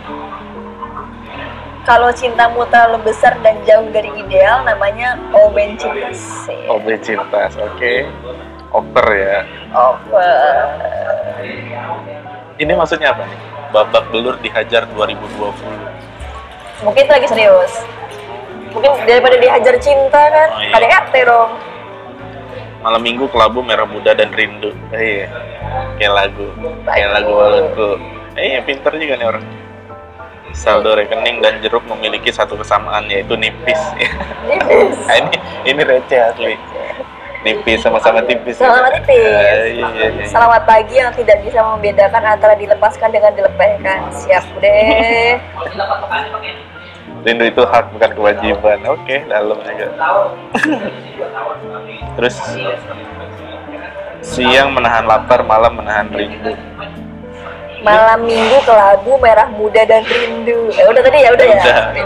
Kalau cintamu terlalu besar dan jauh dari ideal, namanya Oben Cintas. Oben Cintas, oke. Over ya. Over. Ini maksudnya apa nih? Babak belur dihajar 2020. Mungkin itu lagi serius. Mungkin daripada dihajar cinta kan, pada RT dong. Malam Minggu kelabu merah muda dan rindu. Iya. Kayak lagu walutku. Iya, pinter juga nih orang. Saldo rekening dan jeruk memiliki satu kesamaan, yaitu nipis. Nipis. Nah, ini receh asli. Nipis, sama-sama tipis. Sama-sama tipis. Iya. Selamat pagi yang tidak bisa membedakan antara dilepaskan dengan dilepehkan. Siap deh. Rindu itu hak, bukan kewajiban. Oke, dalam juga. Terus siang menahan lapar, malam menahan rindu. Malam Minggu kelabu merah muda dan rindu. Udah. Sorry.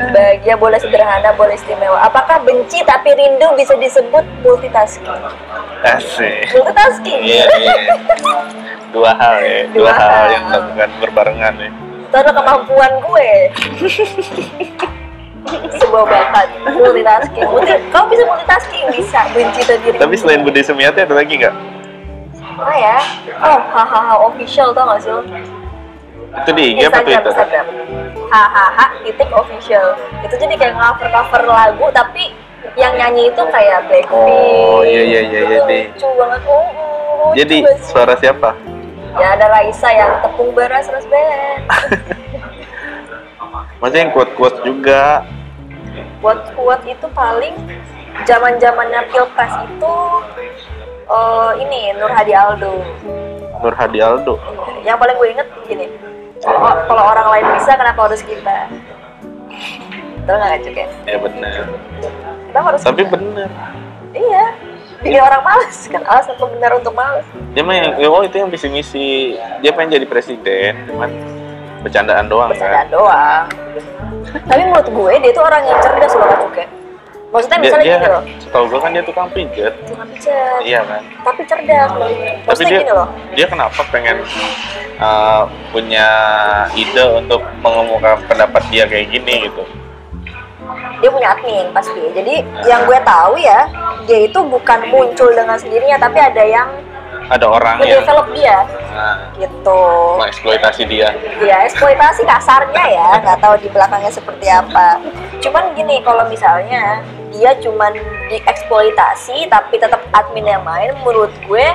Bahagia boleh sederhana, boleh istimewa. Apakah benci tapi rindu bisa disebut multitasking? Asik. Multitasking. Iya. Dua hal yang dilakukan berbarengan ya. Itu adalah kemampuan gue. Sebuah bakat multitasking. Kau bisa multitasking, bisa benci tapi rindu. Tapi selain Budi Sumiati ada lagi nggak? Hahaha Official, tau gak sih lo? Itu di IG apa Twitter? Hahaha.official. Itu jadi kayak cover lagu, tapi yang nyanyi itu kayak Blackpink. Oh iya. Lucu banget. Jadi suara siapa? Ya ada Raisa yang tepung beras Rosbeth. Maksudnya yang quote-quote juga. Quote-quote itu paling zaman-zamannya Pilpres itu ini Nurhadi Aldo. Yang paling gue inget gini. Kalau orang lain bisa, kenapa harus kita? Betul nggak juga? Ya benar. Kenapa harus? Tapi benar. Iya. Bikin orang malas kan, alasan benar untuk malas. Dia mah itu yang misi-misi. Dia pengen jadi presiden, cuman bercandaan doang. Bercandaan doang. Tapi menurut gue dia tuh orang yang cerdas loh juga. Maksudnya misalnya dia, gini loh. Setahu gue kan dia tukang pijet. Iya kan. Tapi cerdas loh. Maksudnya dia, gini loh. Dia kenapa pengen punya ide untuk mengemukakan pendapat dia kayak gini gitu. Dia punya admin pasti. Jadi yang gue tahu ya, dia itu bukan muncul dengan sendirinya, tapi ada orang yang develop dia. Gitu. Mengeksploitasi dia. Iya, eksploitasi kasarnya ya, nggak tahu di belakangnya seperti apa. Cuman gini, kalau misalnya dia cuman dieksploitasi tapi tetap admin yang main, menurut gue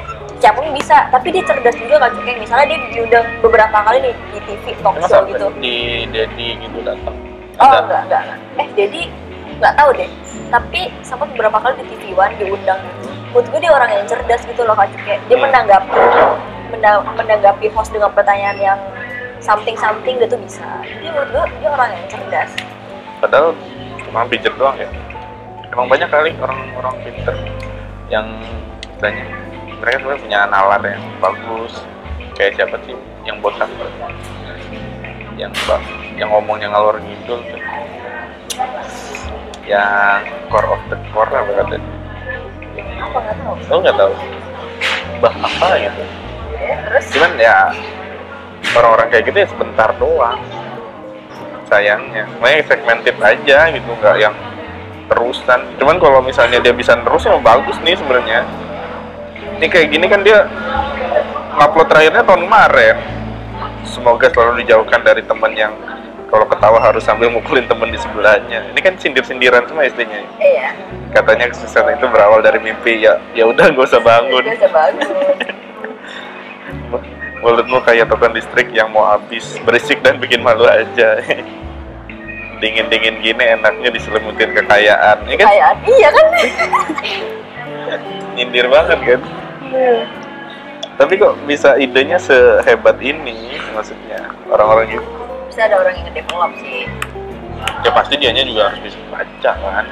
siapun bisa. Tapi dia cerdas juga kan, kayak misalnya dia diundang beberapa kali nih di TV talkshow gitu. Di Dedi gitu datang. Oh enggak. Dedi nggak tahu deh. Tapi sempat beberapa kali di TV One diundang. Menurut gue dia orang yang cerdas gitu loh kan, kayak dia menanggapi host dengan pertanyaan yang something dia tuh bisa. Jadi menurut gue dia orang yang cerdas. Padahal cuma pijet doang ya. Emang banyak kali orang-orang pinter yang banyak. Mereka sebenarnya punya nalar yang bagus. Kayak siapa sih yang botak? Yang ngomongnya ngalor ngidul tuh. Yang core of the core apa katanya? Apa nggak tahu? Lo nggak tahu? Bah apa gitu? Terus? Cuman ya orang-orang kayak gitu ya sebentar doang. Sayangnya, makanya segmented aja gitu, nggak yang terusan. Cuman kalau misalnya dia bisa terus, ya bagus nih sebenarnya. Ini kayak gini kan dia upload terakhirnya tahun kemarin. Semoga selalu dijauhkan dari teman yang kalau ketawa harus sambil mukulin teman di sebelahnya. Ini kan sindir-sindiran semua istrinya. Iya. Katanya kesuksesan itu berawal dari mimpi. Ya udah, nggak usah bangun. Mulutmu kayak token listrik yang mau habis, berisik dan bikin malu aja. Dingin-dingin gini enaknya diselimutin kekayaan. Kekayaan, iya kan? Nyindir banget kan? Tapi kok bisa idenya sehebat ini, maksudnya orang-orang gitu? Bisa ada orang yang ngedevelop sih. Ya pasti dianya juga harus bisa baca kan?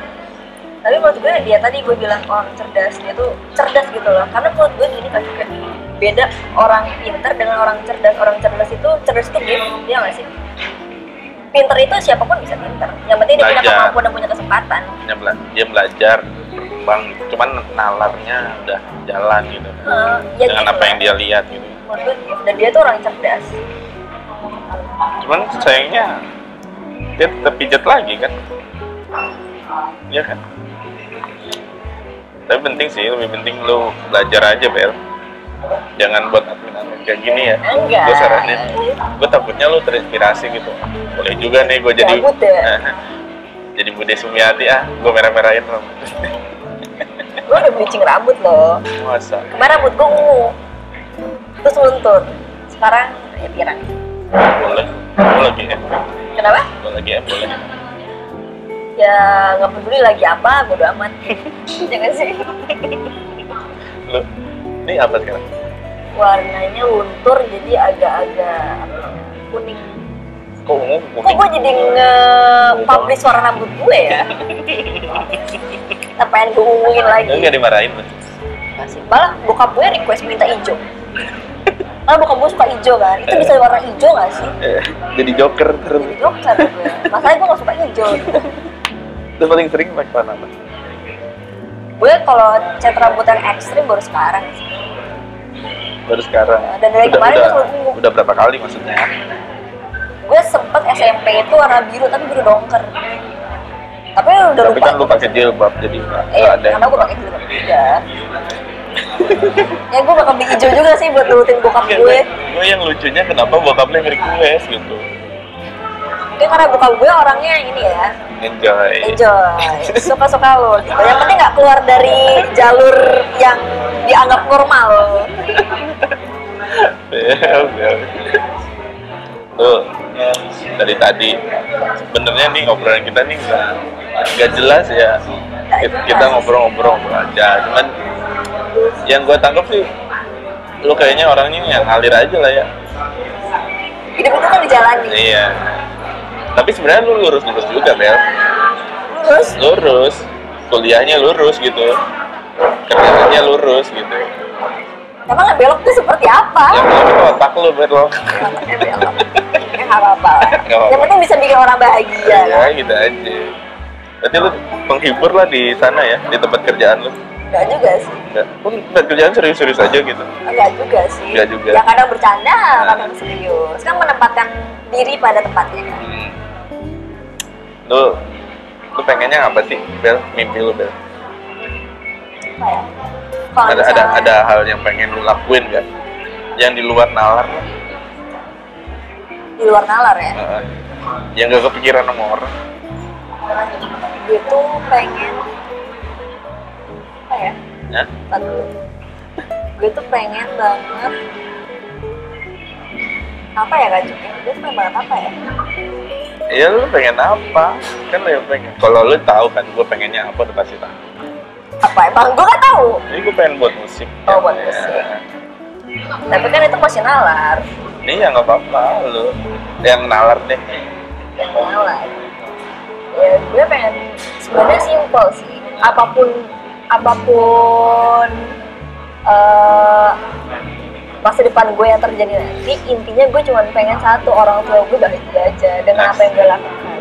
Tapi menurut gue, ya tadi gue bilang orang cerdas, dia tuh cerdas gitu loh. Karena menurut gue gini kan juga beda orang pinter dengan orang cerdas. Orang cerdas itu game, dia nggak sih? Pinter itu siapapun bisa pinter, yang penting dia punya kemampuan dan punya kesempatan. Dia belajar, berkembang, cuman nalarnya udah jalan gitu. Ya dengan gitu, apa yang dia lihat gitu. Dan dia tuh orang cerdas. Cuman sayangnya dia tetap pijet lagi kan? Iya kan? Tapi penting sih, lebih penting lu belajar aja, Bel. Jangan buat admin-admin kayak gini ya. Gue saranin, gue takutnya lu terinspirasi gitu. Boleh juga nih gue jadi jadi Budi Sumiati, gue merah-merahin loh. Gue udah bleaching rambut loh. Masa? Kemarin rambut gue ungu, terus luntur. Sekarang ya pirang. Boleh, boleh lagi ya. Kenapa? Boleh lagi ya, boleh. Ya nggak peduli lagi apa, bodo amat. Jangan sih. Lu, ini apa sekarang? Warnanya luntur jadi agak-agak kuning. Kok ungu? Kuning? Kok gue jadi nge-publish warna rambut gue ya? Kita pengen gue unguin lagi. Lu nggak dimarahin? Masih. Malah bokap gue request minta hijau. Malah bokap gue suka hijau kan? Itu bisa warna hijau nggak sih? Jadi joker terus. Jadi joker gue. Masalahnya gue nggak suka hijau. Itu paling sering pakai warna apa? Gue kalau cat rambut yang ekstrim baru sekarang sih. Baru sekarang? Dan dari kemarin udah, gue udah berapa kali maksudnya? Gue sempet SMP itu warna biru, tapi biru dongker. Tapi udah lupa. Tapi kan lu pakai jilbab jadi nggak ada yang karena gue pakai jilbab juga. Ya gue bakal bikin hijau juga sih buat nurutin bokap gue. Gue yang lucunya kenapa bokapnya mirip gue gitu. Mungkin karena bokap gue orangnya ini ya, enjoy, suka-suka lo gitu. Yang penting gak keluar dari jalur yang dianggap normal. Tuh, dari tadi sebenarnya nih obrolan kita nih gak jelas ya. Kita ngobrol-ngobrol aja, cuman yang gue tangkap sih lu kayaknya orangnya yang ngalir aja lah ya. Hidup itu kan dijalani. Iya. Tapi sebenarnya lu lurus juga, Bel. Lurus. Kuliahnya lurus gitu. Kerjaannya lurus gitu. Emang nggak belok tuh seperti apa? Ya belok otak lu belok. Ya nggak apa-apa. Yang penting bisa bikin orang bahagia. Ya gitu aja. Berarti lu penghibur lah di sana ya, di tempat kerjaan lu. Enggak juga sih. Enggak. Pun kerjaan serius-serius aja gitu. Enggak juga sih. Enggak juga. Ya kadang bercanda, kadang serius. Kan menempatkan diri pada tempatnya kan. Lu pengennya apa sih, Bel? Mimpi lu, Bel? Apa ya? Ada hal yang pengen lu lakuin nggak? Yang di luar nalar? Di luar nalar ya? Yang nggak kepikiran sama orang. Gue tuh pengen apa ya? Gue tuh pengen banget apa ya Kak Jukin? Gue tuh pengen banget apa ya? Iya lu pengen apa? Kan lu yang pengen. Kalau lu tahu kan gue pengennya apa udah pasti tahu. Apa emang gue nggak tahu? Jadi gue pengen buat musik. Oh ya, buat musik. Ya. Tapi kan itu masih nalar. Iya nggak apa-apa lu yang nalar deh. Yang nalar. Ya gue pengen sebenarnya simpel sih. Apapun masa depan gue yang terjadi nanti, intinya gue cuma pengen satu, orang tua gue bahagia aja dengan apa yang gue lakukan.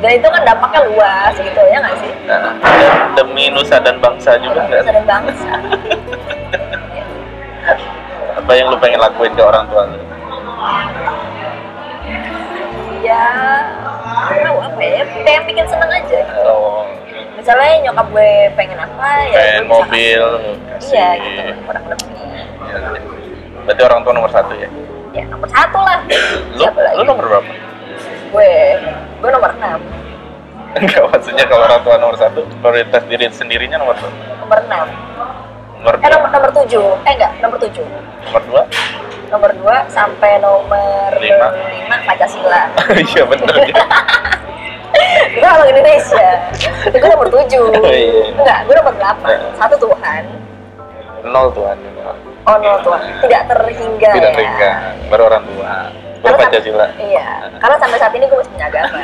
Dan itu kan dampaknya luas gitu ya nggak sih? Demi nusa dan bangsa juga kan? Nusa dan bangsa. Apa yang lu pengen lakuin ke orang tua lu? Ya, apa ya? Pengen bikin seneng aja. Oh. Misalnya nyokap gue pengen apa ya? Pengen mobil, kasih. Iya gitu, kurang-kurang ya. Berarti orang tua nomor satu ya? Ya nomor satu lah. Lu nomor berapa? Gue nomor 6. Enggak, maksudnya kalau orang tua nomor 1, prioritas diri sendirinya nomor 1? Nomor 6. Nomor 7. Nomor 7. Nomor 2? Nomor 2 sampai nomor 5 Pancasila. Iya bener ya. Gue orang Indonesia, gue nomor 7. Enggak, gue nomor 8. 1 Tuhan. 0 Tuhan. Oh 0 Tuhan, tidak terhingga. Tidak terhingga, ya. Baru orang tua. Baru Pancasila. Iya, karena sampai saat ini gue masih punya agama.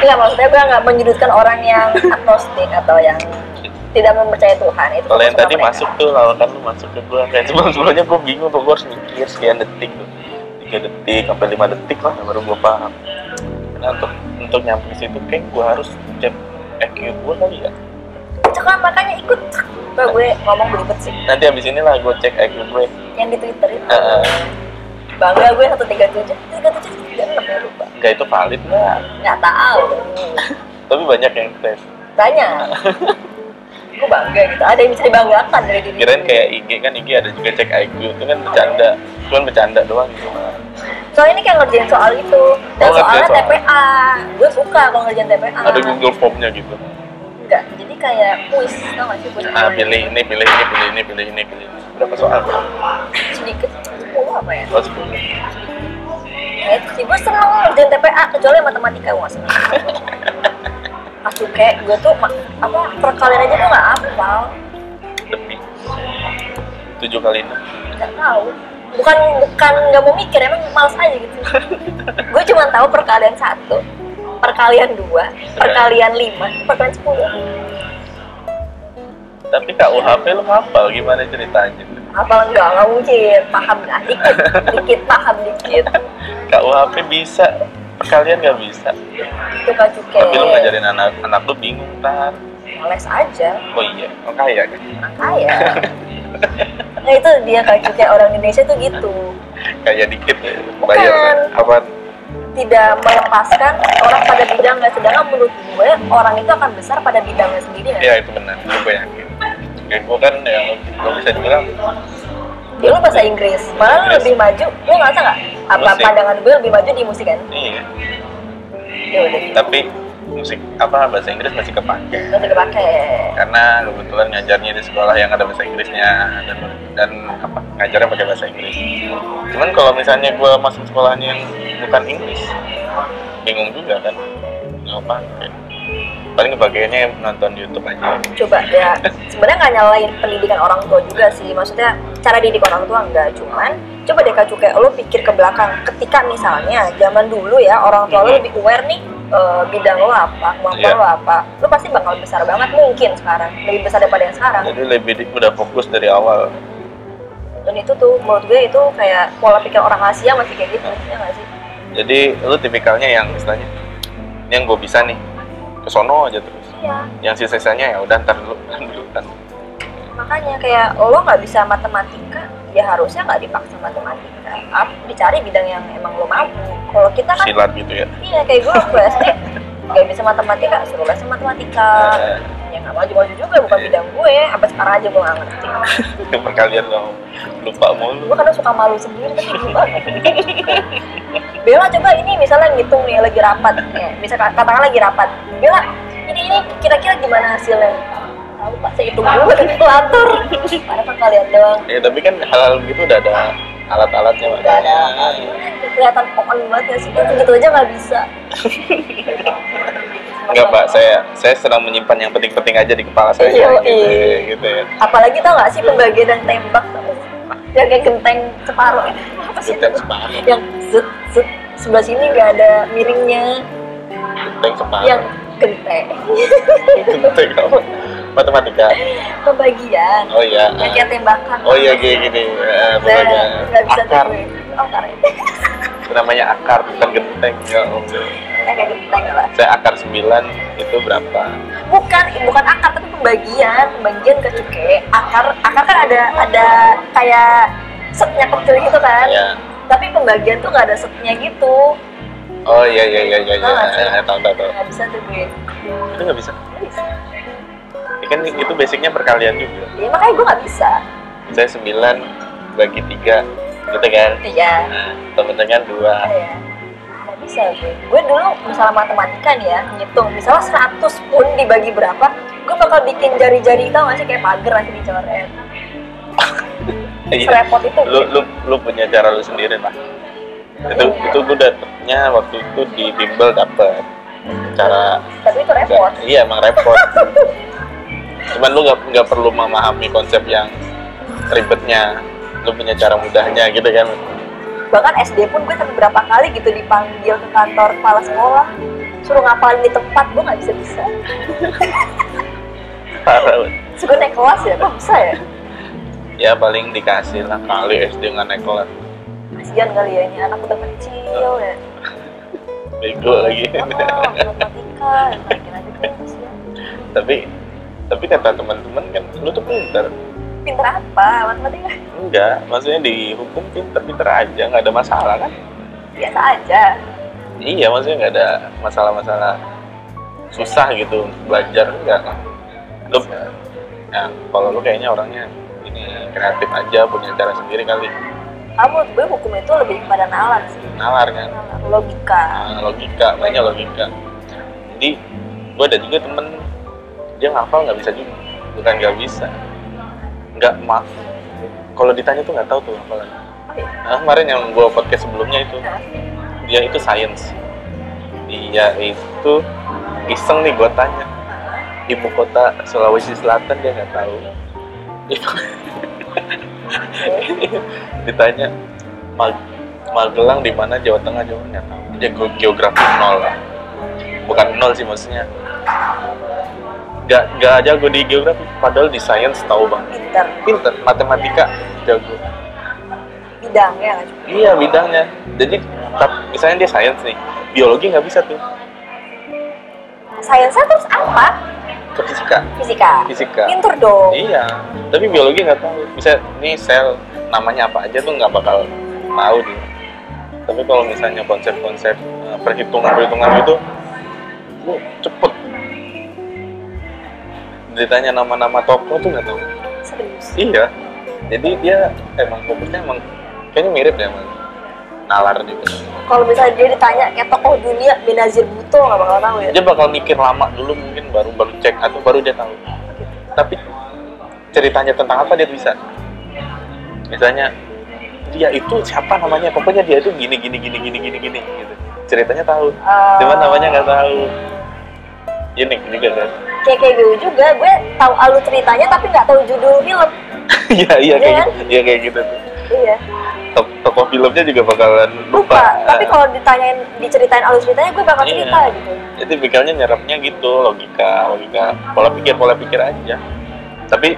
Enggak, maksudnya gue nggak menyudutkan orang yang agnostik atau yang tidak mempercaya Tuhan. Itu kalau yang tadi mereka masuk tuh, lawakan lu masuk ke gue. Kayak sebelum-sebelumnya gue bingung, gue harus mikir sekian detik tuh. 3 detik sampai 5 detik lah baru gue paham. Karena untuk nyampe ke situ kayak gue harus cek EQ gue kali ya. Ceklah makanya ikut. Tuh gue ngomong belibet sih. Nanti abis inilah gue cek EQ gue. Yang di Twitter itu. Bangga gue 137, 36 ya lupa. Enggak itu valid lah. Enggak tahu. Tapi banyak yang tes. Banyak. Gue bangga gitu, ada yang bisa dibanggakan dari diri. Kirain kayak IG kan, IG ada juga cek IQ, itu kan bercanda, cuman bercanda doang gitu. Soalnya ini kayak ngerjain soal itu, dan soalnya soal. TPA, gue suka kalau ngerjain TPA. Ada Google Formnya gitu? Enggak, jadi kayak kuis, tau gak sih? Ah, pilih ini, pilih ini, pilih ini, pilih ini, pilih ini. Berapa soal? Sedikit, 10 apa ya? Oh, 10. Ya itu sih, gue seneng ngerjain TPA, kecuali matematika gue gak seneng. Aduh kayak gue tuh apa perkalian aja tuh nggak hafal. Demi 7 kali 6. Nggak tahu. Bukan nggak mau mikir, emang malas aja gitu. Gue cuma tahu perkalian 1, perkalian 2, perkalian 5, perkalian 10. Tapi KUHP lo hafal gimana ceritanya? Hafal enggak? Nggak mungkin. Paham nggak? Dikit paham dikit. KUHP bisa. Kalian nggak bisa. Itu Kak Cuke. Tapi lu ngajarin anak lu bingung ntar. Les aja. Oh iya, orang kaya kan? Orang kaya. Nah itu dia Kak Cuke, orang Indonesia tuh gitu. Kaya dikit ya? Bukan. Kan? Apa? Tidak melepaskan orang pada bidangnya, sedangkan menurut gue orang itu akan besar pada bidangnya sendiri. Iya itu benar, gue yakin. Dan gue kan yang gak bisa dibilang. Ya lu bahasa Inggris, malah lu lebih maju, lu ngerasa nggak? Apa musik. Pandangan gue lebih maju di musik kan? Iya. Yaudah. Tapi musik apa bahasa Inggris masih kepake. Masih kepake. Karena kebetulan ngajarnya di sekolah yang ada bahasa Inggrisnya dan apa ngajarnya pakai bahasa Inggris. Cuman kalau misalnya gue masuk sekolahnya yang bukan Inggris, bingung juga kan? Nggak pakai. Paling kebagiannya nonton YouTube aja. Coba ya, sebenarnya nggak nyalain pendidikan orang tua juga sih, maksudnya cara didik orang tua enggak, cuman coba deh Kak Cuke, lo pikir ke belakang, ketika misalnya zaman dulu ya orang tua lo lebih aware nih bidang lo apa, kemampuan lo apa, lo pasti bakal besar banget mungkin sekarang, lebih besar daripada yang sekarang. Jadi lebih udah fokus dari awal. Dan itu tuh menurut gue itu kayak pola pikir orang Asia masih kayak gitu, ya nggak sih? Jadi lo tipikalnya yang istilahnya, ini yang gue bisa nih. Kesono aja terus. Iya. Yang sisa-sisanya ya udah ntar dulu. Makanya kayak lo nggak bisa matematika, ya harusnya nggak dipaksa matematika. Dicari bidang yang emang lo mampu. Kalau kita kan silat gitu ya. Iya kayak gue waktu SD nggak bisa matematika, suruh les matematika. Ya nggak maju-maju juga, bukan bidang gue. Apa sekarang aja gue nggak ngerti. Kalian lo lupa mulu. Gue kadang suka malu sendiri tapi lupa. Bella coba ini misalnya ngitung nih lagi rapat, misalnya katakan lagi rapat. Bella, ini kira-kira gimana hasilnya? Tahu Pak, saya hitung dulu di kalkulator. Ada pengkalian doang. Ya tapi kan hal-hal gitu udah ada alat-alatnya. Udah ada. Kelihatan pokon banget ya sih, gitu aja nggak bisa. Enggak Pak, saya sedang menyimpan yang penting-penting aja di kepala saya. Iya, gitu ya. Apalagi tau nggak sih pembagian yang tembak? Yang kayak genteng separuh itu apa sih itu? Yang zut sebelah sini nggak ada miringnya. Genteng separuh. Yang genteng. Genteng apa? Matematika. Pembagian. Oh iya. Yang kayak tembakan. Oh iya gini. Pembagian. Akar. Oh akar itu. Namanya akar bukan genteng ya Om. Kayak genteng lah. Saya akar 9 itu berapa? Bukan akar tapi pembagian ke Cuke. Akar kan ada kayak setnya kecil gitu kan. Iya. Tapi pembagian tuh nggak ada setnya gitu. Oh iya. Tahu. Nggak bisa tuh gue. Itu nggak bisa. Ya kan itu basicnya perkalian juga. Iya makanya gue nggak bisa. Saya 9 bagi 3, gitu kan? Iya. Temen-temen kan 2. Iya. Nggak bisa gue. Gue dulu misalnya matematika nih ya, ngitung misalnya 100 pun dibagi berapa, gue bakal bikin jari-jari tau nggak sih kayak pagar nanti dicoret. Serepot itu. Lu punya cara lu sendiri lah. Itu gue dapetnya waktu itu di bimbel dapet cara. Tapi itu repot. Iya emang repot. Cuman lu nggak perlu memahami konsep yang ribetnya, lu punya cara mudahnya gitu kan. Bahkan SD pun gue sampai berapa kali gitu dipanggil ke kantor kepala sekolah, suruh ngapalin di tempat, gue nggak bisa. Parah. Suka naik kelas ya, kok bisa ya? Ya paling dikasih lah kali SD nggak naik kelas. Kasihan kali ya ini anak udah kecil ya. Bego lagi. Matematika, kira-kira gitu. Tapi kata teman-teman kan lu tuh pinter. Pinter apa? Matematika? Enggak, maksudnya di hukum pinter-pinter aja, nggak ada masalah kan? Biasa aja. Iya, maksudnya nggak ada masalah-masalah susah gitu belajar, enggak kan? Lu, nah, kalau lu kayaknya orangnya ini kreatif aja, punya cara sendiri kali. Menurut gue hukum itu lebih kepada nalar sih. Nalar kan? Nalar, logika. Nah, logika, banyak logika. Jadi gue ada juga temen dia ngapal nggak bisa juga, bukan nggak bisa, nggak maaf. Kalau ditanya tuh nggak tahu tuh ngapalan. Nah, kemarin yang gue podcast sebelumnya itu, dia itu science. Dia itu iseng nih gue tanya, ibu kota Sulawesi Selatan dia nggak tahu. Ditanya Magelang di mana, Jawa Tengah, jawabannya nggak tahu. Dia geografi nol lah. Bukan nol sih maksudnya. Nggak aja gue di geografi, padahal di sains tahu banget. Pinter, matematika jago. Bidangnya kan? Iya, bidangnya. Jadi misalnya dia sains nih, biologi nggak bisa tuh. Sainsnya terus apa? Ke fisika. Pinter dong. Iya, tapi biologi nggak tahu. Bisa nih sel namanya apa aja tuh nggak bakal tahu dia. Tapi kalau misalnya konsep-konsep perhitungan itu, lu cepet. Ditanya nama-nama toko tuh nggak tahu. Serius? Iya. Jadi dia emang fokusnya emang kayaknya mirip deh emang. Nalar juga. Kalau misalnya dia ditanya kayak tokoh dunia Benazir Bhutto nggak bakal tahu ya? Dia bakal mikir lama dulu mungkin baru cek atau baru dia tahu. Gitu. Tapi ceritanya tentang apa dia bisa? Misalnya dia itu siapa namanya? Pokoknya dia itu gini gitu. Ceritanya tahu. Cuman namanya nggak tahu. Unik juga kan? Kayak gue tahu alur ceritanya tapi nggak tahu judul film. Iya kayak gitu. Iya kayak gitu tuh. Iya. Tokoh filmnya juga bakalan lupa. Tapi kalau ditanyain, diceritain alur ceritanya, gue bakal cerita gitu. Jadi bikinnya nyerapnya gitu, logika, pola pikir aja. Tapi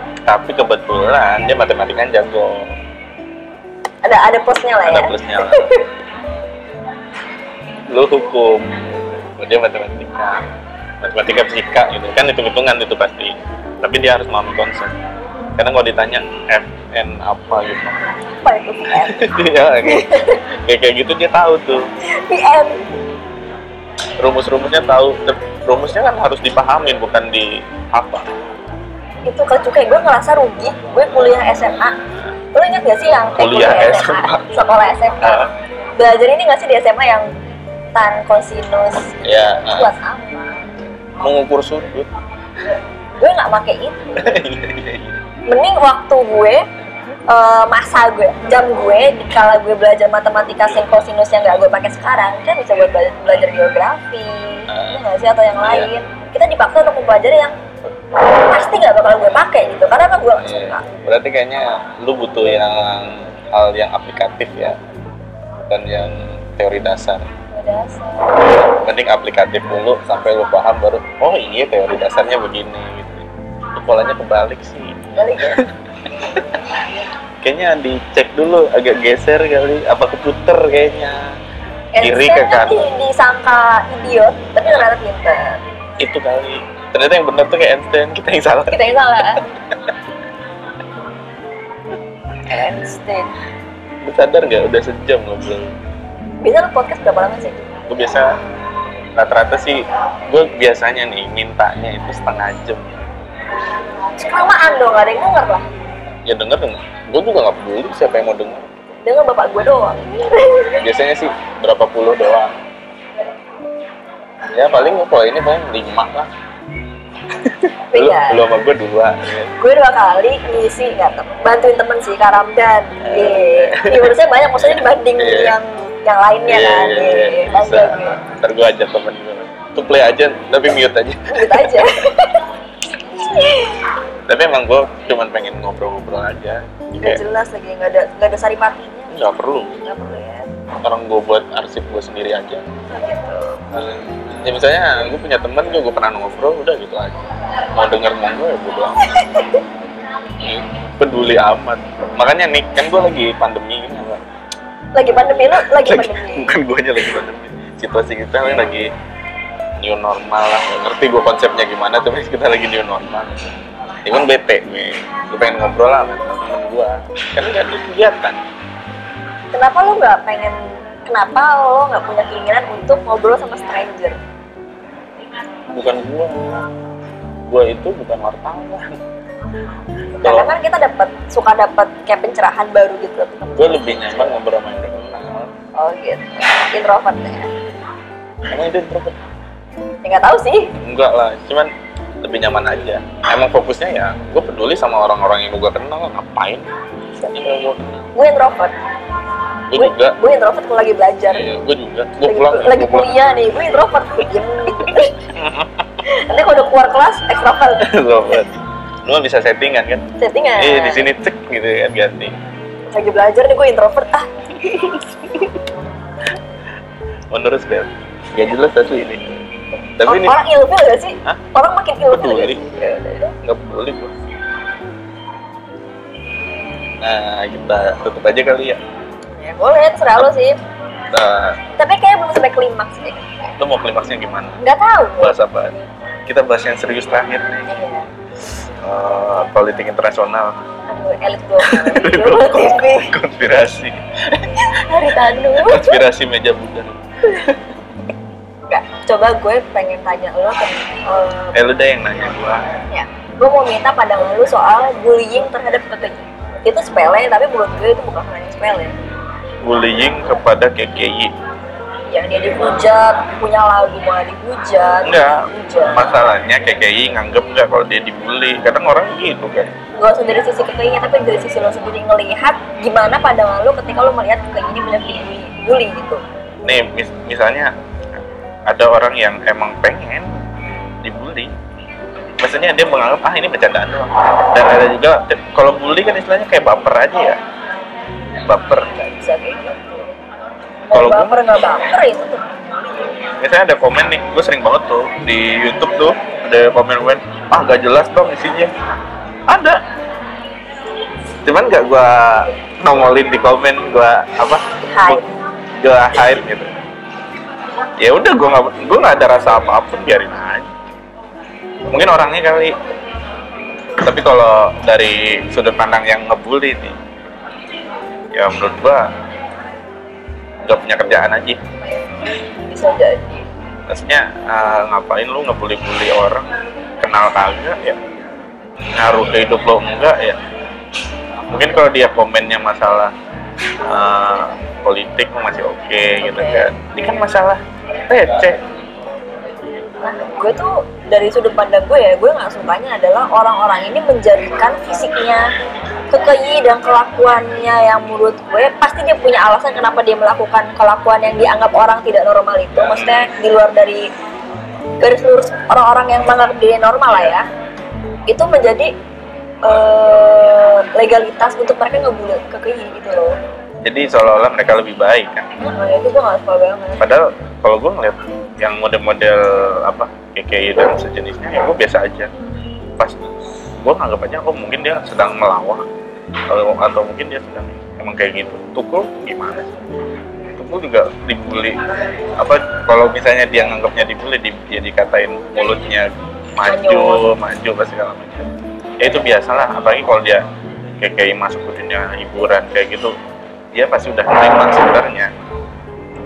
kebetulan dia matematikanya jago. Ada plusnya lah ya. Ada plusnya lah. Lu hukum, dia matematika fisika gitu kan, hitung-hitungan itu pasti. Tapi dia harus memahami konsep. Kadang kalau ditanya FN apa gitu. Apa itu FN? Iya, kayak gitu dia tahu tuh. FN. Rumus-rumusnya tahu. Rumusnya kan harus dipahamin, bukan di apa. Itu kan juga gue ngerasa rugi. Gue kuliah SMA. Lo ingat gak sih yang kuliah SMA? Sekolah SMA. Belajar ini gak sih di SMA yang tan, kosinus? Iya. Buat apa? Mengukur sudut. Gue gak pakai itu. Mending waktu gue, masa gue, jam gue, dikala gue belajar matematika sin kosinus yang gak gue pakai sekarang, kan bisa buat belajar geografi, ya nggak sih, atau yang lain. Kita dipaksa untuk mempelajari yang pasti nggak bakal gue pakai gitu, karena emang gue nggak suka. Berarti kayaknya lu butuh yang hal yang aplikatif ya, bukan yang teori dasar. Mending aplikatif dulu sampai lu paham baru, oh iya teori dasarnya begini gitu. Polanya kebalik sih. Balik ya? Kayaknya dicek dulu, agak geser kali, apa keputer kayaknya. Kiri ke kanan. Kan disangka idiot, tapi ternyata pinter. Itu kali. Ternyata yang benar tuh kayak Einstein, kita yang salah. Einstein. Lu sadar nggak udah sejam loh belum? Biasa lu podcast berapa lama sih? Gue biasa rata-rata sih, gue biasanya nih mintanya itu setengah jam. Kelamaan dong, gak ada yang denger lah. Ya denger, gue juga gak peduli siapa yang mau denger. Denger bapak gue doang. Biasanya sih berapa puluh doang. Ya paling kalau ini paling 5 lah. Belum sama gue 2. Gue 2 kali ngisi, bantuin temen sih, Karam dan viewersnya banyak, maksudnya dibanding yang lainnya kan. Bisa, ntar gue ajak temen gue. Tuh play aja, tapi mute aja. Tapi emang gue cuma pengen ngobrol-ngobrol aja. Gak jelas lagi, gak ada saripatinya. Gak perlu ya. Sekarang gue buat arsip gue sendiri aja. Ya misalnya gue punya temen, gue pernah ngobrol, udah gitu aja. Mau denger gue ya bodo amat. Peduli amat. Makanya nih, kan gue lagi pandemi gini apa? Lagi pandemi, lo lagi pandemi? Bukan gue aja lagi pandemi. Situasi kita lagi new normal lah, ngerti gue konsepnya gimana, tapi kita lagi new normal. Cuman bete gue pengen ngobrol lah sama temen gue, karena gak ada kegiatan. Kenapa lo gak punya keinginan untuk ngobrol sama stranger? bukan gua itu bukan wartawan. Karena kan kita suka dapat kayak pencerahan baru gitu. Gua lebih nyaman ngobrol sama yang kenal. Oh gitu, introvert ya? Emang itu introvert? Ya nggak tahu sih. Enggak lah, cuman lebih nyaman aja. Emang fokusnya ya, gue peduli sama orang-orang yang gue kenal, ngapain? Gue introvert. Gue juga. Gue introvert kalau lagi belajar. Iya, gue juga. Gue pulang. Lagi kuliah nih, gue introvert. Nanti kalau udah keluar kelas, extrovert. Extrovert. Lu kan bisa settingan kan? Settingan. Iya, di sini cek gitu kan ganti. Lagi belajar nih, gue introvert ah. Menurut Bel, gak jelas asli ini. Tapi ini, orang ilfil gak sih? Hah? Orang makin ilfil gak sih? Nggak peduli gue. Nah, kita tutup aja kali ya? Ya boleh, terserah lo sih. Nah, tapi kayaknya belum sampai klimaks deh. Lo mau klimaksnya gimana? Nggak tahu. Bahas apa? Kita bahas yang serius terakhir nih. Iya. Politik internasional. Aduh, elit global. Konspirasi. Hari Tanu. Konspirasi meja bundar. Enggak, coba gue pengen tanya lo kan lu udah yang nanya gue ya, gue mau minta pandangan lu soal bullying terhadap KKI. Itu sepele, tapi menurut gue itu bukan hal yang sepele. Bullying kepada KKI yang dia dihujat, punya lagu malah dihujat. Enggak, masalahnya KKI nganggep nggak kalau dia dibully. Kadang orang gitu kan, gak usah dari sisi KKI tapi dari sisi lo sendiri ngelihat gimana pandangan lu ketika lo melihat KKI ini benar dibully gitu. Nih, misalnya ada orang yang emang pengen dibully, maksudnya dia menganggap ah ini bercandaan doang. Dan ada juga kalau bully kan istilahnya kayak baper aja ya, baper. Nggak bisa kayak gitu. Kalau baper nggak baper itu tuh. Misalnya ada komen nih, gue sering banget tuh di YouTube tuh ada komen ah nggak jelas dong isinya. Ada. Cuman nggak gue nongolin di komen, gue apa? Gue hide gitu. Ya udah, gue nggak ada rasa apapun, biarin aja. Mungkin orangnya kali. Tapi kalau dari sudut pandang yang ngebully nih, ya menurut gue nggak punya kerjaan aja. Bisa jadi. Maksudnya ngapain lu ngebully orang, kenal kagak ya, ngaruh ke hidup lo enggak ya. Mungkin kalau dia komennya masalah politik masih oke. Gitu kan. Ini kan masalah receh. Nah, gue tuh dari sudut pandang gue ya, gue nggak sukanya adalah orang-orang ini menjadikan fisiknya, KKI dan kelakuannya yang menurut gue pasti dia punya alasan kenapa dia melakukan kelakuan yang dianggap orang tidak normal itu. Maksudnya di luar dari garis lurus orang-orang yang menganggap dia normal lah ya. Itu menjadi legalitas untuk mereka ngebully KKI gitu loh. Jadi seolah-olah mereka lebih baik kan? Nah, itu gue nggak suka banget. Padahal kalau gue ngeliat yang model-model apa KKI dan sejenisnya, ya gue biasa aja. Pas gue nganggap aja, oh mungkin dia sedang melawan atau mungkin dia sedang emang kayak gitu. Tukul gimana sih? Tukul juga dibully. Apa kalau misalnya dia nganggapnya dibully, dia dikatain mulutnya maju pas segala macam. Ya itu biasalah, apalagi kalau dia kayak masuk ke dunia hiburan kayak gitu, dia pasti udah hilang sebenarnya.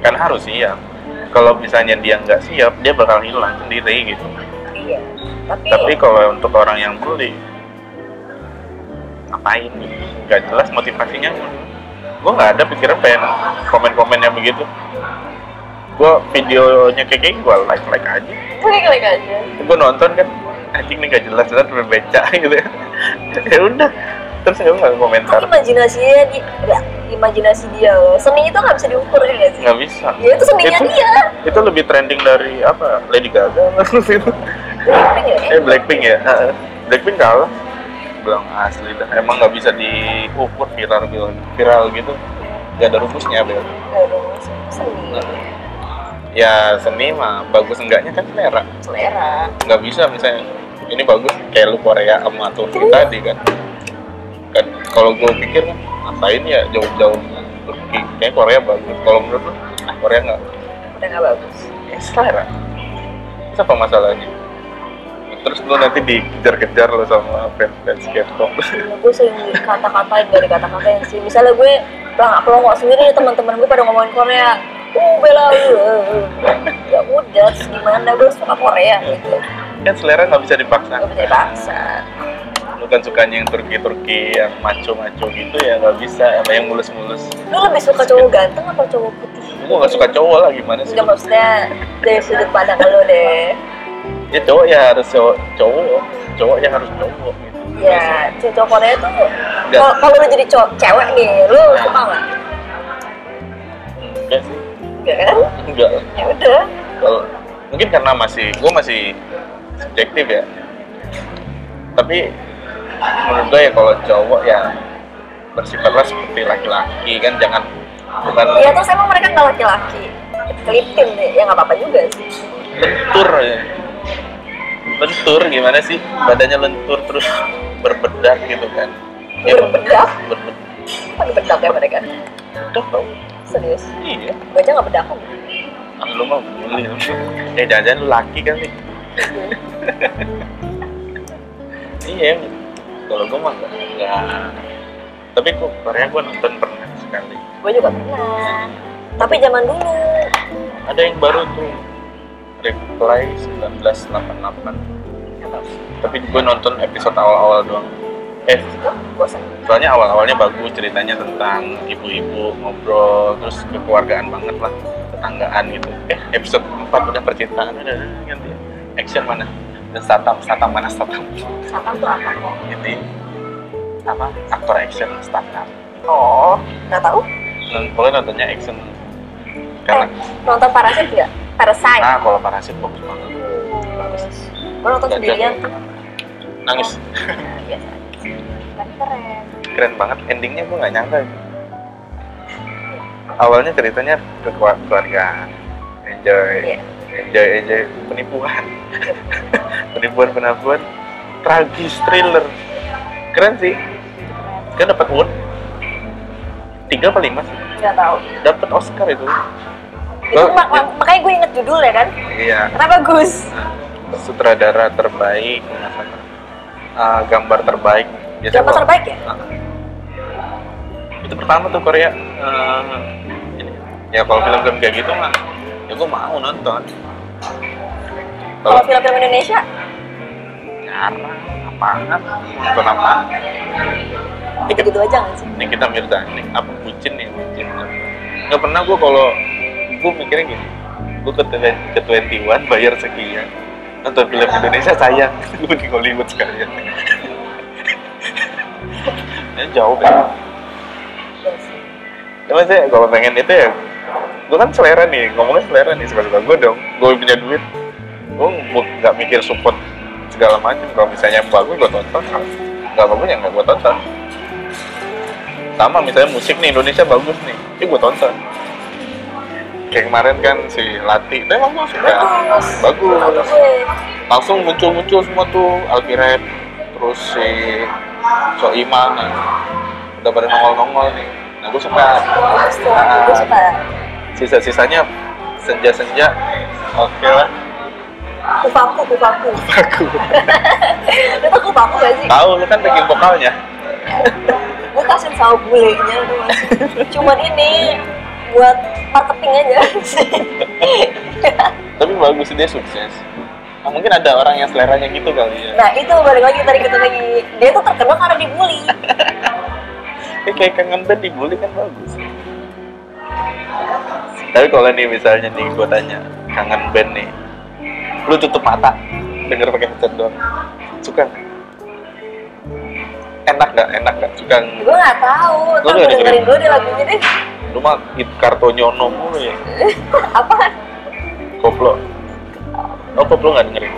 Kan harus siap. Kalau misalnya dia nggak siap, dia bakal hilang sendiri gitu. Iya. Tapi kalau untuk orang yang bully, ngapain? Gak jelas motivasinya. Gue nggak ada pikiran pengen komen-komennya begitu. Gue videonya kayak gue like aja. Like aja. Gue nonton kan. Anjing nih gak jelas berbeca gitu kan. Ya udah, terus gue gak komentar. Imajinasi dia loh. Seni itu gak bisa diukur ya gak sih? Gak bisa. Ya itu seninya dia. Itu lebih trending dari apa? Lady Gaga gitu. Blackpink ya? Blackpink ya? Blackpink kalah. Bilang asli dah, emang gak bisa diukur viral gitu. Gak ada rumusnya Bel. Gak ada rumusnya, seni. Ya seni mah bagus enggaknya kan selera. Nggak bisa misalnya ini bagus kayak lu Korea sama Turki tadi kan kalau gue pikir kan ngapain ya jauh-jauh Turki, kayak Korea bagus. Kalau menurut lu Korea nggak bagus ya selera. Terus apa masalahnya? Terus lu nanti dikejar-kejar lo sama fans K-pop. Gue sering kata-katain dari kata-katain sih. Misalnya gue pelongo sendiri, teman-teman gue pada ngomongin Korea. Bela lu. Ya udah, gimana gue suka Korea ya gitu. Kan selera nggak bisa dipaksa. Nggak bisa dipaksa. Lu kan sukanya yang Turki-Turki, yang maco-maco gitu ya nggak bisa, apa yang mulus-mulus. Lu lebih suka cowok ganteng atau cowok putih? Gua nggak suka cowok lah, gimana sih? Nggak, maksudnya dari sudut pandang lu deh. Ya cowok ya harus cowok yang harus cowok gitu. Ya, cowok Korea tuh kalau lu jadi cowok cewek nih, lu suka nggak? Enggak sih. Enggak kan? Enggak. Ya udah. Kalau mungkin karena gua masih subjektif ya. Tapi menurut gue ya kalau cowok ya bersifatlah seperti laki-laki kan, jangan bukan. Iya terus emang mereka nggak laki-laki, kelipin deh, ya nggak apa-apa juga sih. Lentur ya. Lentur gimana sih? Badannya lentur terus berbedak gitu kan? Ya, berbedak? Pakai bedak ya mereka? Bedak tau? Serius? Iya. Gue aja nggak bedak kok. Ah lu mau beli? Ya jangan-jangan lu laki kan nih? Iya, kalau gue mah enggak. Tapi Korea gue nonton pernah sekali. Gue juga pernah. Tapi zaman dulu. Ada yang baru tuh, Reply 1988. Tapi gue nonton episode awal-awal doang. Soalnya awal-awalnya bagus, ceritanya tentang ibu-ibu ngobrol, terus kekeluargaan banget lah, tetanggaan gitu. Episode 4 udah percintaan, udah ganti action mana? Dan startup. Startup tuh apa kok? Jadi apa? Aktor action startup. Oh, nggak tahu? Boleh nontonnya action. Karena nonton Parasit nggak? Parasit. Nah, kalau Parasit bagus banget. Bagus. Gue nonton sendirian. Nangis. Biasa. Tapi keren. Keren banget. Endingnya gue nggak nyangka. Awalnya ceritanya keluarga, enjoy, penipuan, tragis, thriller, keren sih. Kan dapat award 3 atau 5 sih? Nggak tahu. Dapat Oscar itu. Itu makanya gue inget judul ya kan? Iya. Kenapa Gus? Sutradara terbaik, gambar terbaik. Biasa gambar kalau, terbaik ya? Itu pertama tuh Korea. Ya kalau film-film kayak gitu mah, ya gue mau nonton. Kalau film-film Indonesia? Jarang, apaan? Nonton apa? Gitu-gitu aja nggak sih? Ini kita Mirzani, apa bucin. Nggak pernah gue kalau, gue mikirnya gini, gue ke 21 bayar sekian, nonton film Indonesia sayang, gue di Hollywood sekalian. Ini jauh kan? Ya maksudnya kalau pengen itu ya, gue kan ngomongnya selera nih, suka-suka gue dong, gue punya duit. Gue nggak mikir support segala macam. Kalau misalnya bagus gue tonton, nggak bagus ya nggak gue tonton. Sama misalnya musik nih Indonesia bagus nih, ya gue tonton. Kayak kemarin kan si Lati, itu emang bagus. Langsung muncul semua tuh Alpiret, terus si Soeima nih, udah pada nongol nih. Nah gue suka. Sisa-sisanya senja-senja, oke lah. Kupaku. Lu tau kupaku gak sih? Tahu, lu kan bikin vokalnya. Gue kasihin sawo bulenya tuh mas. Cuman ini buat marketing aja sih. Tapi bagus dia sukses. Nah, mungkin ada orang yang seleranya gitu kali ya. Nah itu balik lagi tadi kita lagi. Dia tuh terkenal karena dibully. Kayak Kangen Band dibully kan bagus. Tapi kalau nih misalnya nih gue tanya Kangen Band nih. Lu tutup mata, denger pakai headset doang. Suka nggak? Enak nggak? Suka nggak? Gue nggak tahu. Lu nggak dengerin dulu deh lagunya deh. Lu mah hit Kartonyono mulu ya. Apaan? Koplo. Oh koplo nggak dengerin?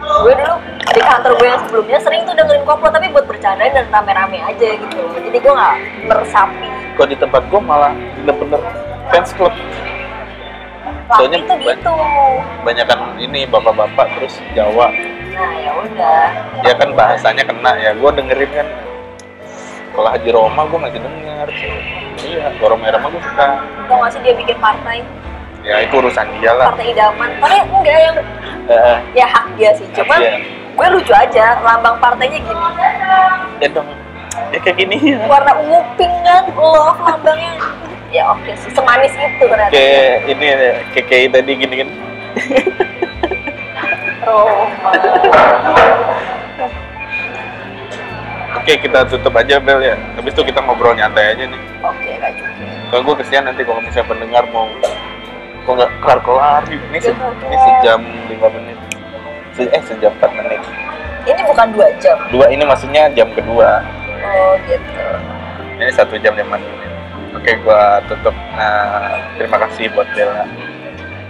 Gue dulu di kantor gue yang sebelumnya sering tuh dengerin koplo tapi buat bercandaan dan rame-rame aja gitu. Jadi gue nggak meresapi. Kok di tempat gue malah bener-bener fans club. Soalnya gitu. Banyakan ini bapak-bapak terus Jawa. Nah ya udah. Ya kan bahasanya kena ya. Gue dengerin kan. Kalau Haji Roma gue masih denger. Iya. Kalau Roma gue suka. Kok nggak sih dia bikin partai? Ya itu urusan dia lah. Partai idaman. Tapi enggak yang. Ya hak dia sih. Cuma gue lucu aja. Lambang partainya gini. Ya dong. Ya kayak gini ya. Warna ungu pink kan. Loh lambangnya. Ya oke sih, semanis itu ternyata. Kayak ini, kayak tadi gini-gini. Oke, kita tutup aja Bel ya. Habis itu kita ngobrol nyantai aja nih. Oke, lanjut. Kalau gue kesian nanti kalau misalnya pendengar mau kok nggak kelar-kelar. Ini sejam 5 menit. Sejam 4 menit. Ini bukan 2 jam. 2 ini maksudnya jam kedua. Oh, gitu. Ini 1 jam 5 menit. Oke, gua tutup. Nah, terima kasih buat Bella.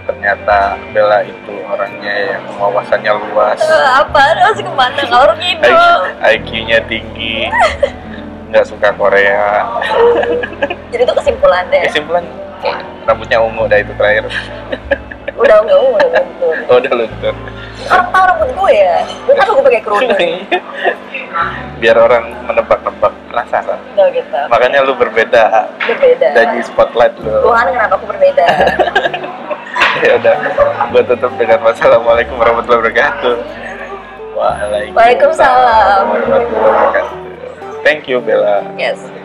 Ternyata Bella itu orangnya yang wawasannya luas. Apa? Masih kemana? Orang Indo. IQ-nya tinggi. Nggak suka Korea. Jadi itu kesimpulan deh. Kesimpulan. Okay. Rambutnya ungu, dah itu terakhir. Udah ungu, udah luntur. Oh, udah luntur. Orang tahu rambut gue ya. Gue kan gue pakai kerudung. Biar orang menebak-nebak, penasaran. Enggak gitu. Makanya lu berbeda. Berbeda. Jadi spotlight lu. Tuhan, kenapa aku berbeda? Ya udah, gue tutup dengan wassalamualaikum warahmatullahi wabarakatuh. Waalaikumsalam warahmatullahi wabarakatuh. Thank you Bella. Yes.